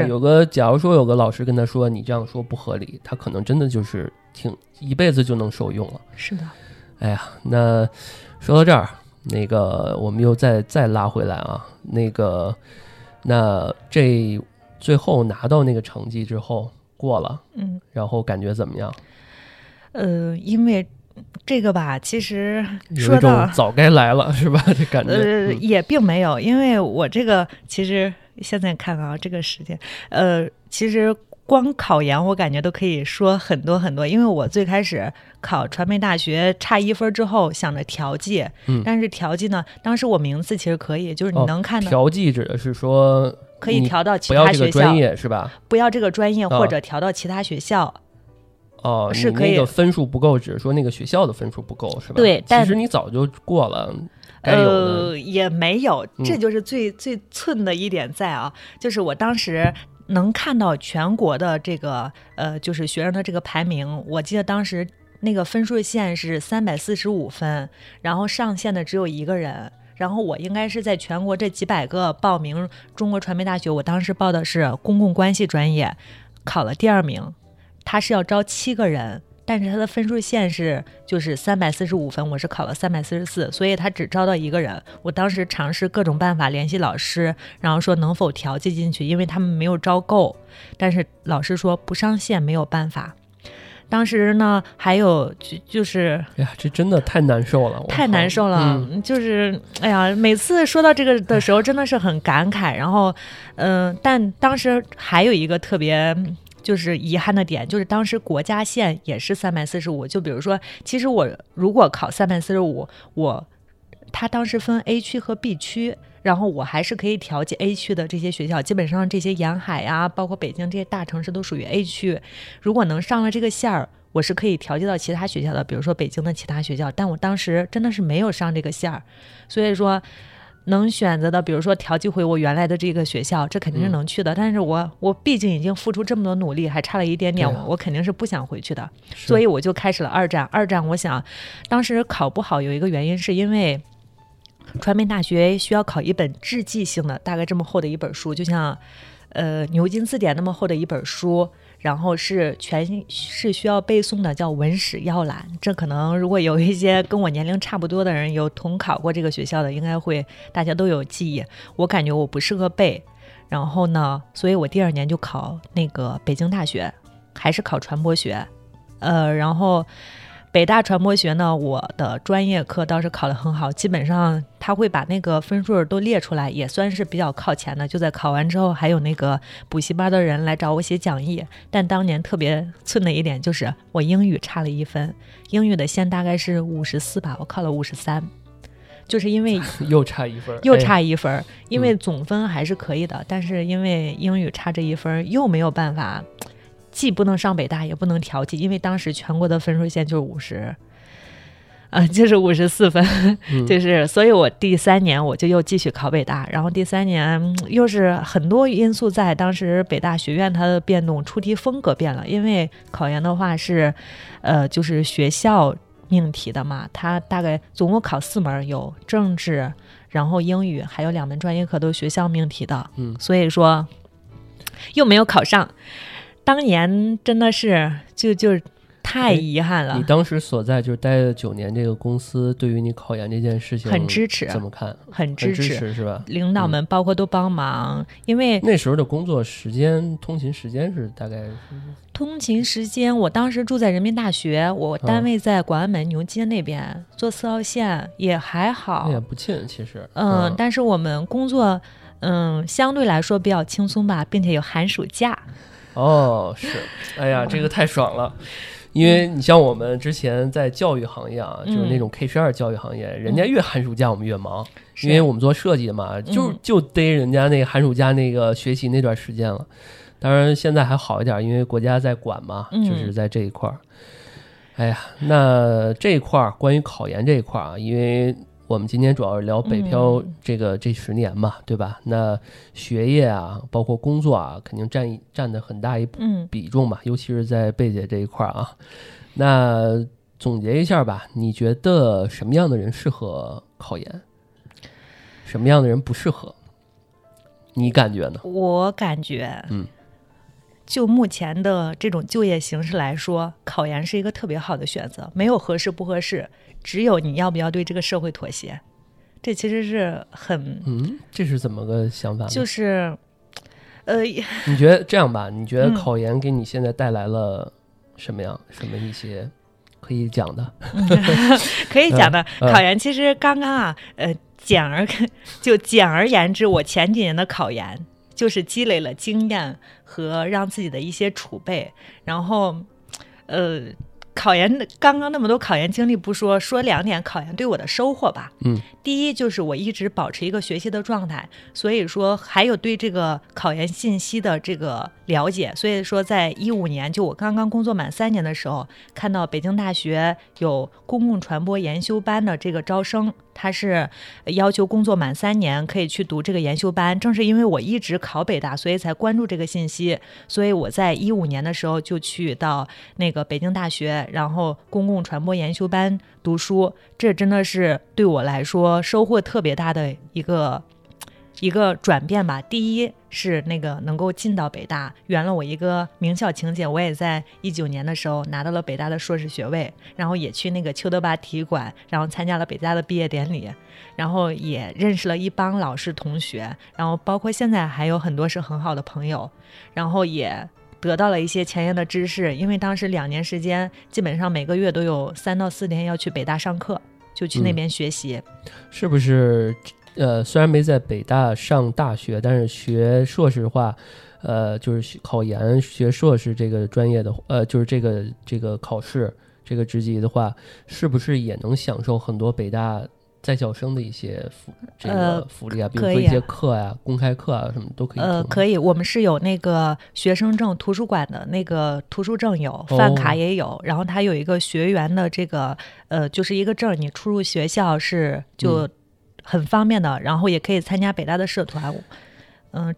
假如说有个老师跟他说你这样说不合理，他可能真的就是听一辈子就能受用了。是的。哎呀，那说到这儿，那个我们又再拉回来啊，那这。最后拿到那个成绩之后过了，然后感觉怎么样？因为这个吧，其实说到有一种早该来了是吧？这感觉也并没有，因为我这个其实现在看啊，这个时间，其实光考研我感觉都可以说很多很多，因为我最开始考传媒大学差1分之后想着调剂，但是调剂呢，当时我名次其实可以，就是你能看到调剂指的是说可以调到其他学校，不要这个专业是吧？不要这个专业或者调到其他学校。哦，是可以。你那个分数不够，只是说那个学校的分数不够是吧？对，但其实你早就过了。也没有，这就是最寸的一点在啊，就是我当时能看到全国的这个就是学生的这个排名，我记得当时那个分数线是345分，然后上线的只有一个人，然后我应该是在全国这几百个报名中国传媒大学，我当时报的是公共关系专业，考了第2名，他是要招7个人。但是他的分数线是就是345分，我是考了344，所以他只招到一个人。我当时尝试各种办法联系老师，然后说能否调剂进去，因为他们没有招够。但是老师说不上线没有办法。当时呢，还有就是，哎呀，这真的太难受了，太难受了。就是哎呀，每次说到这个的时候，真的是很感慨。然后，但当时还有一个特别。就是遗憾的点，就是当时国家线也是345，就比如说，其实我如果考345，他当时分 A 区和 B 区，然后我还是可以调剂 A 区的这些学校，基本上这些沿海啊，包括北京这些大城市都属于 A 区，如果能上了这个线儿，我是可以调剂到其他学校的，比如说北京的其他学校，但我当时真的是没有上这个线儿，所以说。能选择的比如说调剂回我原来的这个学校，这肯定是能去的，但是我毕竟已经付出这么多努力，还差了一点点，我肯定是不想回去的，所以我就开始了二战。我想当时考不好有一个原因是因为传媒大学需要考一本制剂性的大概这么厚的一本书，就像牛津字典那么厚的一本书，然后是需要背诵的，叫文史要览。这可能如果有一些跟我年龄差不多的人有统考过这个学校的，应该会大家都有记忆。我感觉我不适合背，然后呢，所以我第2年就考那个北京大学，还是考传播学。然后北大传播学呢，我的专业课倒是考得很好，基本上他会把那个分数都列出来，也算是比较靠前的。就在考完之后，还有那个补习班的人来找我写讲义。但当年特别寸的一点就是我英语差了1分，英语的线大概是54吧，我考了53，就是因为又差一分、哎，因为总分还是可以的，但是因为英语差这1分，又没有办法。既不能上北大也不能调剂，因为当时全国的分数线就是50，就是54分，就是所以我第3年我就又继续考北大，然后第3年又是很多因素在，当时北大学院它的变动，出题风格变了，因为考研的话是就是学校命题的嘛，它大概总共考4门，有政治，然后英语，还有2门专业课都是学校命题的，所以说又没有考上。当年真的是就太遗憾了。你当时所在就是待了9年，这个公司对于你考研这件事情很支持，怎么看？很支持是吧？领导们包括都帮忙，因为那时候的工作时间、通勤时间是大概。通勤时间，我当时住在人民大学，我单位在广安门牛街那边，坐4号线也还好，也不近其实。但是我们工作相对来说比较轻松吧，并且有寒暑假。哦，是，哎呀，这个太爽了，因为你像我们之前在教育行业啊，就是那种 K12 教育行业，人家越寒暑假我们越忙，因为我们做设计的嘛，就逮人家那个寒暑假那个学习那段时间了。当然现在还好一点，因为国家在管嘛，就是在这一块儿。哎呀，那这一块儿关于考研这一块儿啊，因为。我们今天主要是聊北漂这10年嘛，对吧？那学业啊，包括工作啊，肯定占的很大一比重嘛，尤其是在贝姐这一块啊。那总结一下吧，你觉得什么样的人适合考研，什么样的人不适合？你感觉呢？我感觉，就目前的这种就业形势来说，考研是一个特别好的选择，没有合适不合适。只有你要不要对这个社会妥协，这其实是很这是怎么个想法呢？就是你觉得这样吧，你觉得考研给你现在带来了什么一些可以讲的可以讲的考研其实刚刚简而言之，我前几年的考研就是积累了经验和让自己的一些储备，然后考研刚刚那么多考研经历不说，说两点考研对我的收获吧。第一就是我一直保持一个学习的状态，所以说还有对这个考研信息的这个了解，所以说在2015年就我刚刚工作满3年的时候，看到北京大学有公共传播研修班的这个招生，它是要求工作满3年可以去读这个研修班。正是因为我一直考北大，所以才关注这个信息，所以我在2015年的时候就去到那个北京大学然后公共传播研修班读书，这真的是对我来说收获特别大的一个转变吧。第一是那个能够进到北大，圆了我一个名校情结。我也在2019年的时候拿到了北大的硕士学位，然后也去那个丘德巴体育馆，然后参加了北大的毕业典礼，然后也认识了一帮老师同学，然后包括现在还有很多是很好的朋友，然后也得到了一些前沿的知识。因为当时2年时间基本上每个月都有3到4天要去北大上课，就去那边学习。是不是虽然没在北大上大学，但是学硕士的话就是考研学硕士这个专业的就是这个考试这个职级的话，是不是也能享受很多北大在校生的一些福利啊，比如说一些课啊、公开课啊什么都可以。可以，我们是有那个学生证，图书馆的那个图书证有，饭卡也有，然后它有一个学员的这个就是一个证，你出入学校是就很方便的，然后也可以参加北大的社团。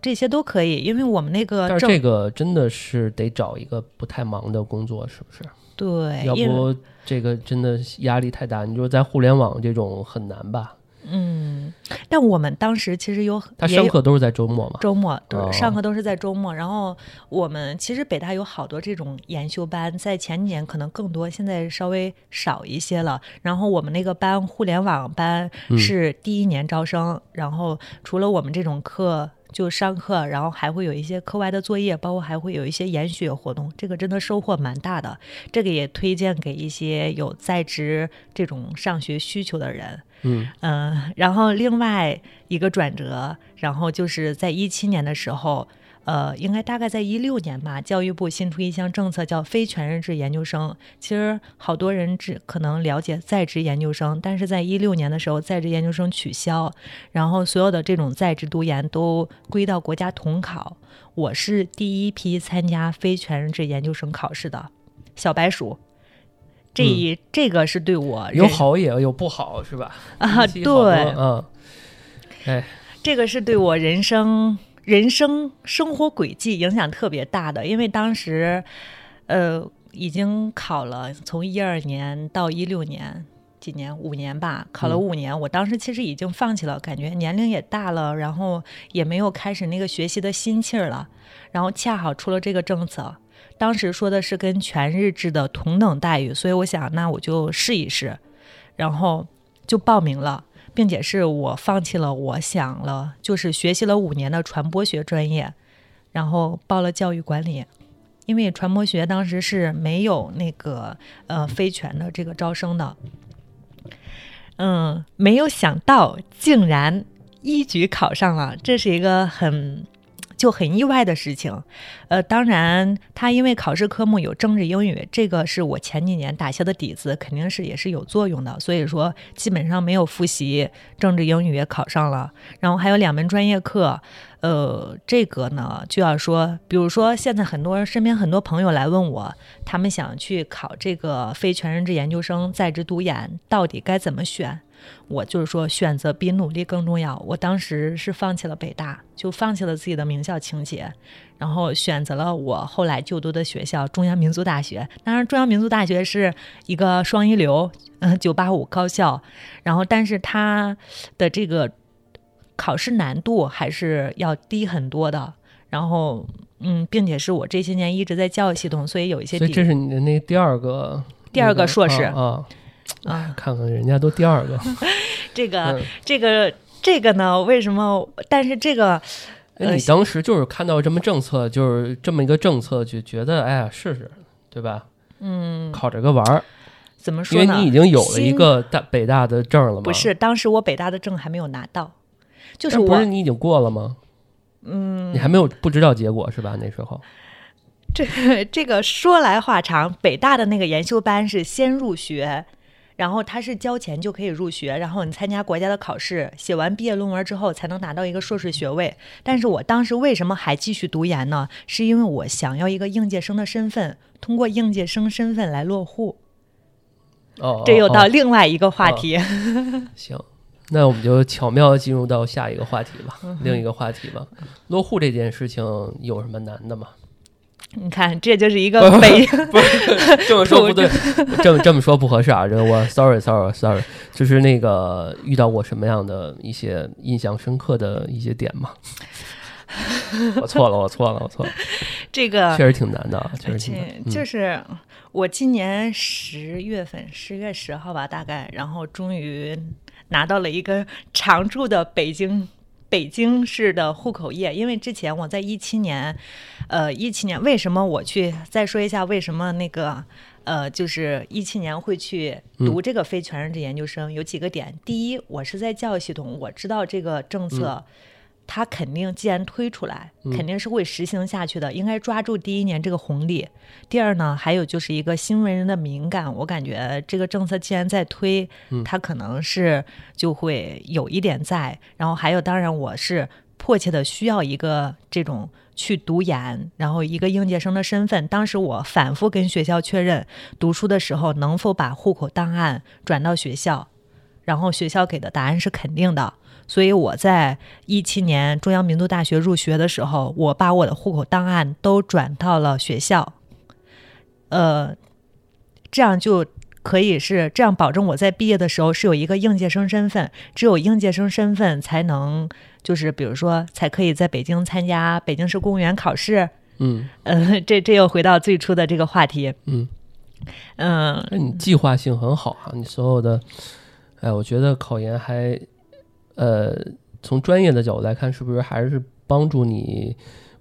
这些都可以，因为我们那个证，但是这个真的是得找一个不太忙的工作，是不是？对，要不这个真的压力太大。你说在互联网这种很难吧？但我们当时其实他上课都是在周末嘛？周末对，上课都是在周末。然后我们其实北大有好多这种研修班，在前几年可能更多，现在稍微少一些了。然后我们那个班互联网班是第1年招生，然后除了我们这种课就上课，然后还会有一些课外的作业，包括还会有一些研学活动，这个真的收获蛮大的。这个也推荐给一些有在职这种上学需求的人。然后另外一个转折，然后就是在2017年的时候，应该大概在2016年吧，教育部新出一项政策叫非全日制研究生。其实好多人只可能了解在职研究生，但是在2016年的时候，在职研究生取消，然后所有的这种在职读研都归到国家统考。我是第一批参加非全日制研究生考试的小白鼠。这个是对我有好也有不好，是吧？这个是对我人生生活轨迹影响特别大的。因为当时已经考了，从2012年到2016年几年5年吧，考了5年。我当时其实已经放弃了，感觉年龄也大了，然后也没有开始那个学习的心气儿了。然后恰好出了这个政策，当时说的是跟全日制的同等待遇，所以我想那我就试一试，然后就报名了。并且是我放弃了，我想了，就是学习了5年的传播学专业，然后报了教育管理。因为传播学当时是没有那个非全的这个招生的。没有想到竟然一举考上了，这是一个很意外的事情。当然他因为考试科目有政治英语，这个是我前几年打下的底子，肯定是也是有作用的，所以说基本上没有复习，政治英语也考上了。然后还有2门专业课，这个呢就要说，比如说现在身边很多朋友来问我，他们想去考这个非全日制研究生，在职读研到底该怎么选。我就是说选择比努力更重要。我当时是放弃了北大，就放弃了自己的名校情结，然后选择了我后来就读的学校中央民族大学。当然中央民族大学是一个双一流985高校，然后但是它的这个考试难度还是要低很多的。然后并且是我这些年一直在教育系统，所以有一些所以这是你的那第二个硕士看看人家都第2个。这个呢为什么，但是这个你当时就是看到这么一个政策就觉得哎呀试试，对吧？考着个玩儿。怎么说呢，因为你已经有了一个北大的证了吗？不是，当时我北大的证还没有拿到。就是我不是你已经过了吗？嗯，你还没有不知道结果是吧？那时候。这个说来话长，北大的那个研修班是先入学，然后他是交钱就可以入学，然后你参加国家的考试，写完毕业论文之后才能拿到一个硕士学位。但是我当时为什么还继续读研呢？是因为我想要一个应届生的身份，通过应届生身份来落户。哦，这又到另外一个话题。行，那我们就巧妙进入到下一个话题吧，另一个话题吧。落户这件事情有什么难的吗？你看，这就是一个北这么说不对，这么说不合适啊！这我 sorry， 就是那个遇到过什么样的一些印象深刻的一些点吗？我错了，这个确实挺难的，确实挺难。就是我今年10月10号吧，大概，然后终于拿到了一个常住的北京市的户口业，因为之前我在2017年，为什么我去再说一下为什么那个就是2017年会去读这个非全日制研究生，有几个点。第一，我是在教育系统，我知道这个政策，它肯定既然推出来，肯定是会实行下去的，应该抓住第一年这个红利。第二呢，还有就是一个新闻人的敏感，我感觉这个政策既然在推，它可能是就会有一点在。然后还有，当然我是迫切的需要一个这种去读研，然后一个应届生的身份。当时我反复跟学校确认，读书的时候能否把户口档案转到学校，然后学校给的答案是肯定的。所以我在2017年中央民族大学入学的时候，我把我的户口档案都转到了学校，这样就可以是这样保证我在毕业的时候是有一个应届生身份，只有应届生身份才能就是比如说才可以在北京参加北京市公务员考试。这又回到最初的这个话题。你计划性很好啊，你所有的，我觉得考研还。从专业的角度来看，是不是还是帮助你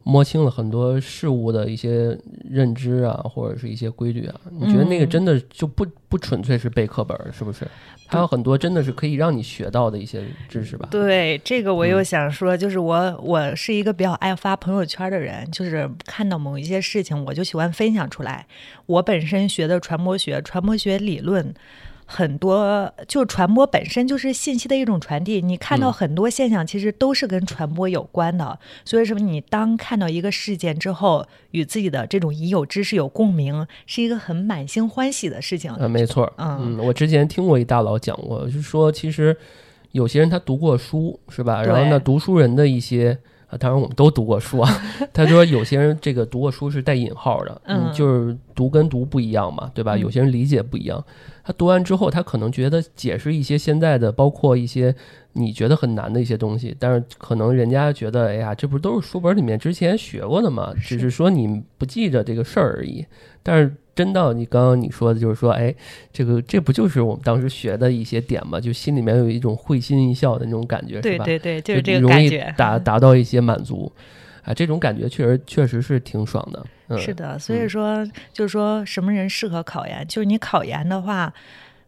摸清了很多事物的一些认知啊，或者是一些规律啊？你觉得那个真的就不纯粹是背课本，是不是？还有很多真的是可以让你学到的一些知识吧？对，这个我又想说，就是我是一个比较爱发朋友圈的人，就是看到某一些事情，我就喜欢分享出来。我本身学的传播学理论。很多就传播本身就是信息的一种传递，你看到很多现象其实都是跟传播有关的，所以说你当看到一个事件之后与自己的这种已有知识有共鸣，是一个很满心欢喜的事情。没错。我之前听过一大佬讲过，就是说其实有些人他读过书是吧，然后呢读书人的一些当然我们都读过书啊，他说有些人这个读过书是带引号的，就是读跟读不一样嘛，对吧？有些人理解不一样，他读完之后他可能觉得解释一些现在的包括一些你觉得很难的一些东西，但是可能人家觉得哎呀，这不都是书本里面之前学过的嘛，只是说你不记着这个事儿而已。但是真到你刚刚你说的就是说，哎，这不就是我们当时学的一些点嘛？就心里面有一种会心一笑的那种感觉，对对对，就是这个感觉，容易达到一些满足，这种感觉确实是挺爽的。是的，所以说就是说什么人适合考研？就是你考研的话，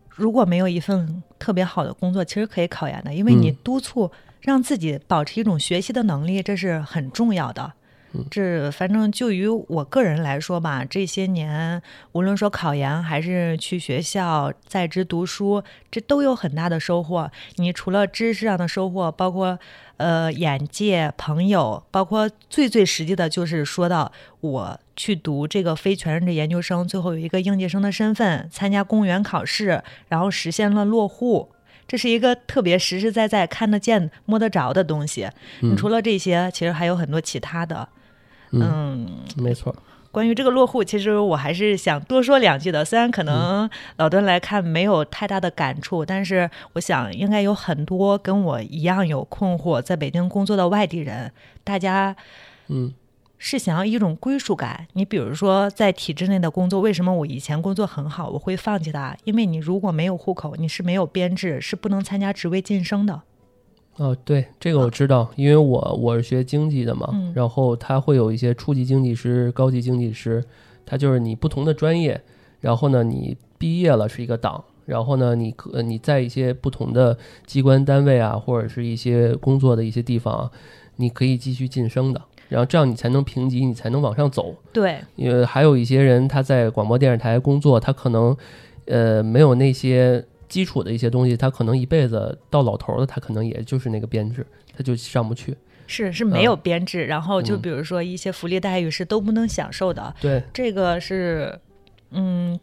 如果没有一份特别好的工作，其实可以考研的，因为你督促让自己保持一种学习的能力，这是很重要的。这反正就于我个人来说吧，这些年无论说考研还是去学校在职读书，这都有很大的收获。你除了知识上的收获，包括眼界、朋友，包括最实际的就是说到我去读这个非全日制研究生，最后有一个应届生的身份，参加公务员考试，然后实现了落户。这是一个特别实实在在看得见摸得着的东西。你除了这些其实还有很多其他的。没错。关于这个落户，其实我还是想多说两句的，虽然可能老段来看没有太大的感触，但是我想应该有很多跟我一样有困惑在北京工作的外地人，大家是想要一种归属感。你比如说在体制内的工作，为什么我以前工作很好我会放弃它？因为你如果没有户口，你是没有编制，是不能参加职位晋升的。对，这个我知道，因为我是学经济的嘛，然后他会有一些初级经济师、高级经济师，他就是你不同的专业，然后呢你毕业了是一个档，然后呢你在一些不同的机关单位啊，或者是一些工作的一些地方，你可以继续晋升的，然后这样你才能评级，你才能往上走。对，还有一些人他在广播电视台工作，他可能没有那些基础的一些东西，他可能一辈子到老头的，他可能也就是那个编制，他就上不去。是没有编制，然后就比如说一些福利待遇是都不能享受的。对，这个是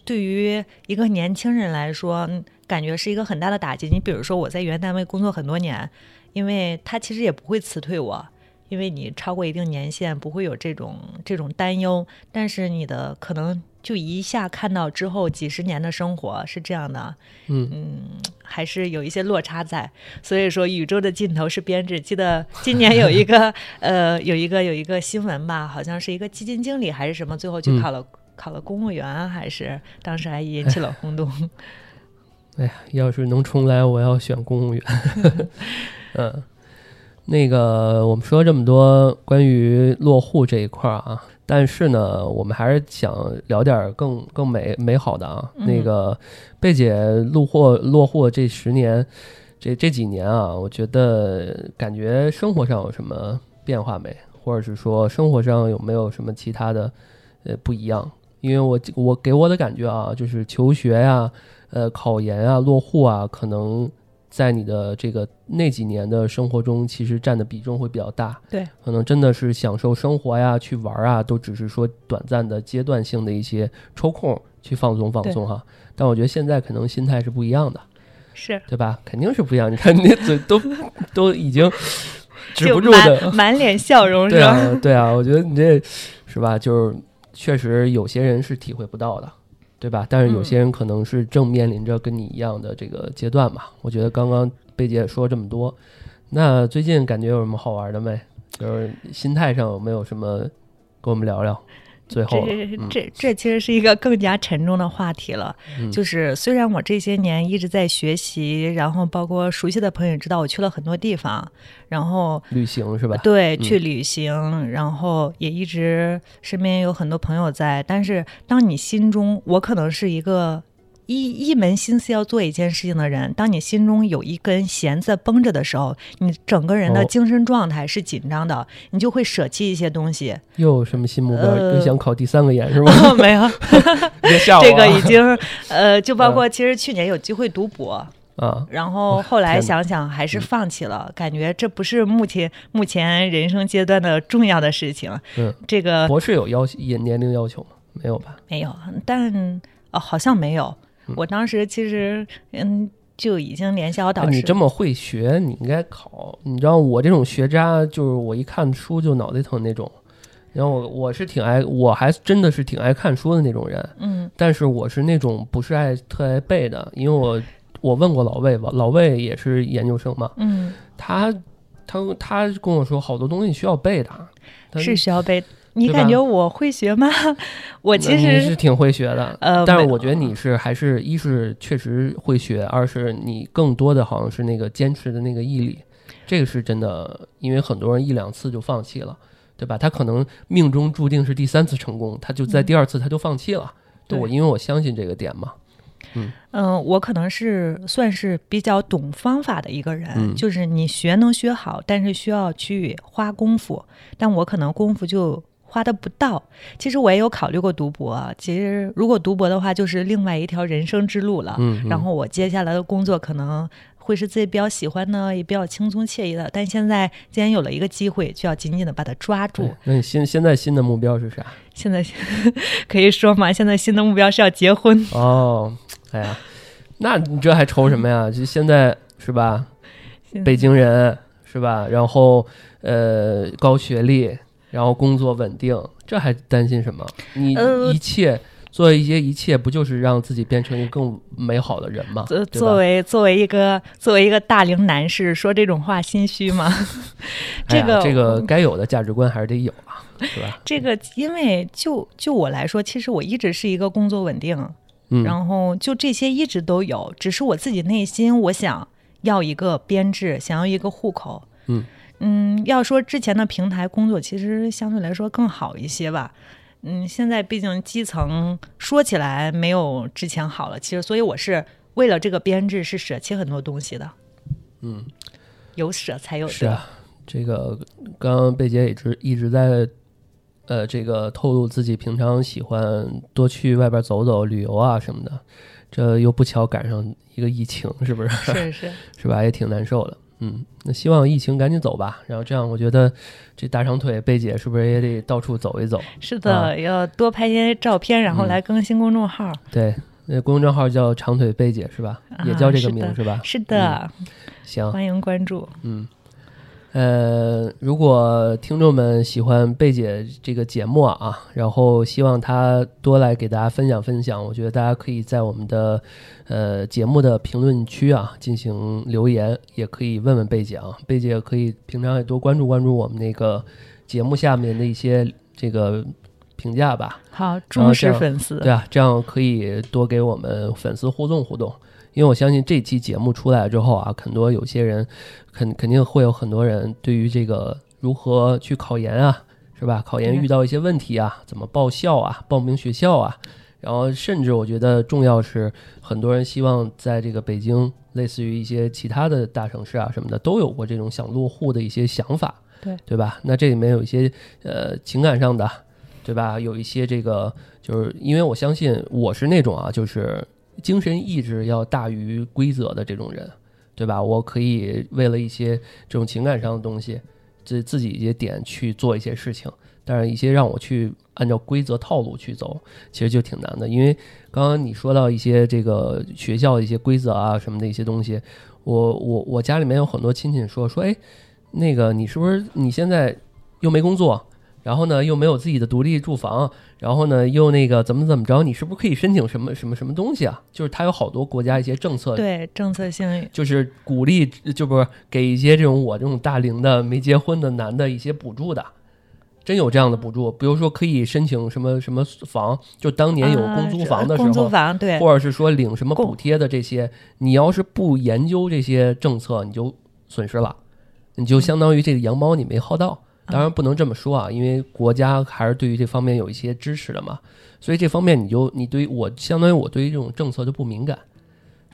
对于一个年轻人来说，感觉是一个很大的打击。你比如说我在原单位工作很多年，因为他其实也不会辞退我，因为你超过一定年限不会有这种担忧，但是你的可能就一下看到之后几十年的生活是这样的，还是有一些落差在。所以说宇宙的尽头是编制。记得今年有一个有一个新闻吧，好像是一个基金经理还是什么，最后去考了公务员，还是当时还引起了轰动。哎呀，要是能重来，我要选公务员。那个我们说这么多关于落户这一块啊，但是呢我们还是想聊点更美好的啊。那个贝姐落户这10年这几年啊，我觉得感觉生活上有什么变化没，或者是说生活上有没有什么其他的不一样。因为我给我的感觉啊，就是求学呀、考研啊、落户啊，可能在你的这个那几年的生活中，其实占的比重会比较大。对，可能真的是享受生活呀、去玩啊，都只是说短暂的、阶段性的一些抽空去放松放松哈。但我觉得现在可能心态是不一样的，是对吧？肯定是不一样。你看你嘴都已经止不住的，满脸笑容是吧？对啊，我觉得你这是吧？就是确实有些人是体会不到的。对吧？但是有些人可能是正面临着跟你一样的这个阶段嘛。我觉得刚刚贝姐也说这么多，那最近感觉有什么好玩的没？就是心态上有没有什么跟我们聊聊？最后这其实是一个更加沉重的话题了。就是虽然我这些年一直在学习，然后包括熟悉的朋友知道我去了很多地方，然后旅行是吧？对，去旅行，然后也一直身边有很多朋友在，但是当你心中，我可能是一个一门心思要做一件事情的人，当你心中有一根弦在绷着的时候，你整个人的精神状态是紧张的，你就会舍弃一些东西。又有什么新目标？又想考第三个研是吗？没有，别吓我啊。这个已经就包括其实去年有机会读博啊，然后后来想想还是放弃了，感觉这不是目前人生阶段的重要的事情。这个博士有年龄要求吗？没有吧？没有，但好像没有。我当时其实就已经联系好导师。你这么会学，你应该考。你知道我这种学渣，就是我一看书就脑袋疼那种。然后我还真的是挺爱看书的那种人。但是我是那种不是特爱背的，因为我问过老魏吧，老魏也是研究生嘛。他跟我说好多东西需要背的，是需要背。你感觉我会学吗？我其实你是挺会学的，但是我觉得你是还是一是确实会学，二是你更多的好像是那个坚持的那个毅力，这个是真的，因为很多人1-2次就放弃了，对吧？他可能命中注定是第3次成功，他就在第2次他就放弃了。对，因为我相信这个点嘛。我可能是算是比较懂方法的一个人，就是你学能学好，但是需要去花功夫，但我可能功夫就花的不到。其实我也有考虑过读博，其实如果读博的话，就是另外一条人生之路了。然后我接下来的工作可能会是自己比较喜欢的，也比较轻松惬意的。但现在既然有了一个机会，就要紧紧的把它抓住。那你现在新的目标是啥？现在可以说嘛？现在新的目标是要结婚。哦，哎呀，那你这还愁什么呀？就现在是吧？北京人是吧？然后高学历。然后工作稳定，这还担心什么？你一切不就是让自己变成一个更美好的人吗？作为一个大龄男士说这种话心虚吗？这个该有的价值观还是得有啊，是吧？这个因为就我来说，其实我一直是一个工作稳定，然后就这些一直都有，只是我自己内心我想要一个编制，想要一个户口，要说之前的平台工作其实相对来说更好一些吧。现在毕竟基层说起来没有之前好了，其实所以我是为了这个编制是舍弃很多东西的。有舍才有得。是啊，这个刚刚贝姐一直在这个透露自己平常喜欢多去外边走走旅游啊什么的，这又不巧赶上一个疫情，是不是？是吧，也挺难受的。嗯，那希望疫情赶紧走吧，然后这样我觉得这大长腿贝姐是不是也得到处走一走？是的，啊，要多拍些照片，然后来更新公众号。嗯，对，那公众号叫长腿贝姐是吧？啊，也叫这个名是吧？是的，嗯，行，欢迎关注。嗯，如果听众们喜欢贝姐这个节目啊，然后希望她多来给大家分享分享，我觉得大家可以在我们的节目的评论区啊进行留言，也可以问问贝姐啊，贝姐可以平常也多关注关注我们那个节目下面的一些这个评价吧。好，忠实粉丝，对啊，这样可以多给我们粉丝互动互动，因为我相信这期节目出来之后啊，很多有些人肯定会有很多人对于这个如何去考研啊，是吧？考研遇到一些问题啊，怎么报校啊，报名学校啊。然后甚至我觉得重要是很多人希望在这个北京类似于一些其他的大城市啊什么的都有过这种想落户的一些想法，对吧？那这里面有一些情感上的，对吧？有一些这个就是因为我相信我是那种啊，就是精神意志要大于规则的这种人，对吧？我可以为了一些这种情感上的东西自己一些点去做一些事情，但是一些让我去按照规则套路去走其实就挺难的。因为刚刚你说到一些这个学校的一些规则啊什么的一些东西，我家里面有很多亲戚说哎，那个你是不是你现在又没工作，然后呢又没有自己的独立住房，然后呢又那个怎么着，你是不是可以申请什么什么什么东西啊？就是它有好多国家一些政策，对，政策性就是鼓励，就不是给一些这种我这种大龄的没结婚的男的一些补助的，真有这样的补助，比如说可以申请什么什么房，就当年有公租房的时候，公租房，对，或者是说领什么补贴的这些，你要是不研究这些政策，你就损失了，你就相当于这个羊毛你没薅到。当然不能这么说啊，因为国家还是对于这方面有一些支持的嘛，所以这方面你对于我相当于我对于这种政策就不敏感，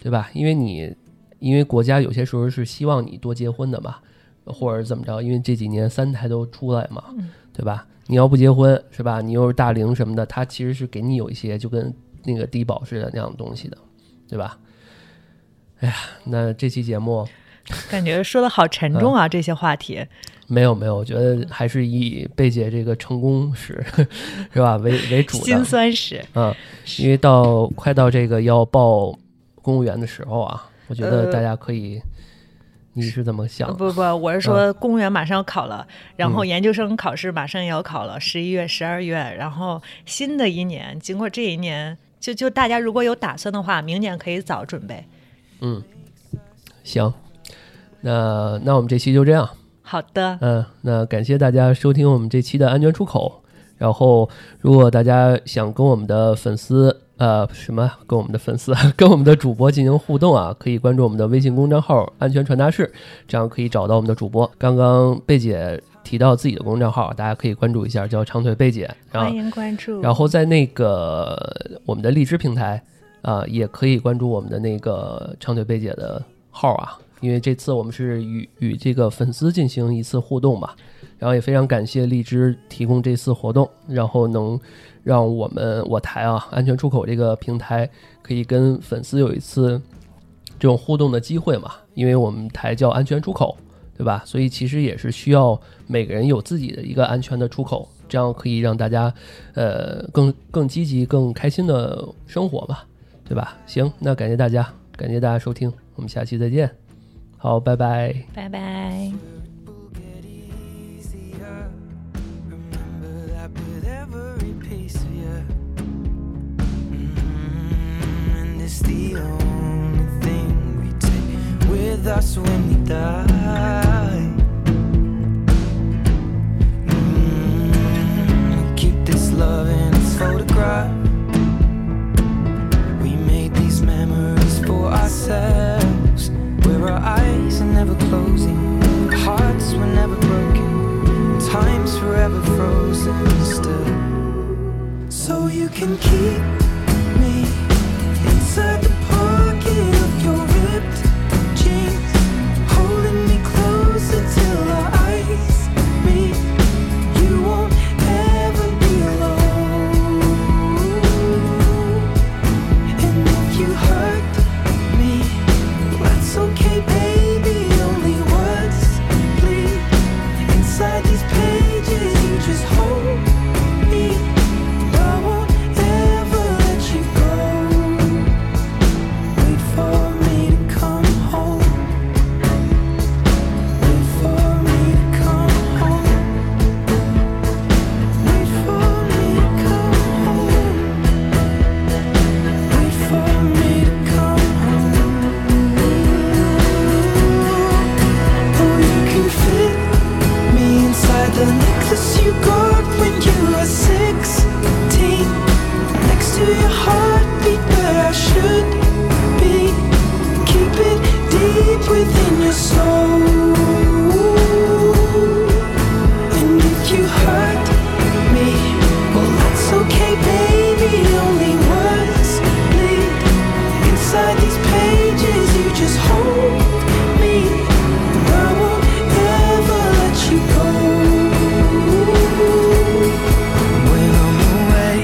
对吧？因为国家有些时候是希望你多结婚的嘛，或者怎么着，因为这几年三胎都出来嘛，对吧？你要不结婚是吧？你又是大龄什么的，它其实是给你有一些就跟那个低保似的那样的东西的，对吧？哎呀，那这期节目感觉说的好沉重啊，这些话题。没有，我觉得还是以贝姐这个成功史是吧为主的心酸史啊，因为快到这个要报公务员的时候啊，我觉得大家可以，你是怎么想？不，我是说公务员马上要考了，然后研究生考试马上也要考了，11月、12月，然后新的一年，经过这一年，就大家如果有打算的话，明年可以早准备。嗯，行，那我们这期就这样。好的，那感谢大家收听我们这期的安全出口。然后，如果大家想跟我们的粉丝，跟我们的主播进行互动啊，可以关注我们的微信公众号“安全传达室”，这样可以找到我们的主播。刚刚贝姐提到自己的公众号，大家可以关注一下，叫“长腿贝姐”，欢迎关注。然后在那个我们的荔枝平台啊，也可以关注我们的那个“长腿贝姐”的号啊。因为这次我们是与这个粉丝进行一次互动吧，然后也非常感谢荔枝提供这次活动，然后能让我台啊安全出口这个平台可以跟粉丝有一次这种互动的机会嘛，因为我们台叫安全出口，对吧？所以其实也是需要每个人有自己的一个安全的出口，这样可以让大家更积极更开心的生活嘛，对吧？行，那感谢大家收听，我们下期再见。好，拜拜，拜拜。Remember that with every piece of you, and it's the only thing we take with us when we die. We keep this love in its photograph. We made these memories for ourselves. Where our eyes are never closing, hearts were never broken, time's forever frozen still. So you can keep me inside the pocket of your ripped jeans, holding me closer till our eyes you hurt me. Well, that's okay, baby. Only words bleed inside these pages. You just hold me. I won't ever let you go. When I'm away,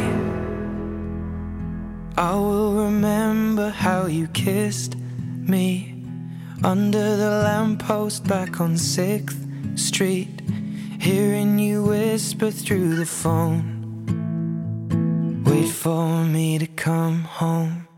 I will remember how you kissed me under the lamppost back on 6th Street, hearing you whisper through the phone, wait for me to come home.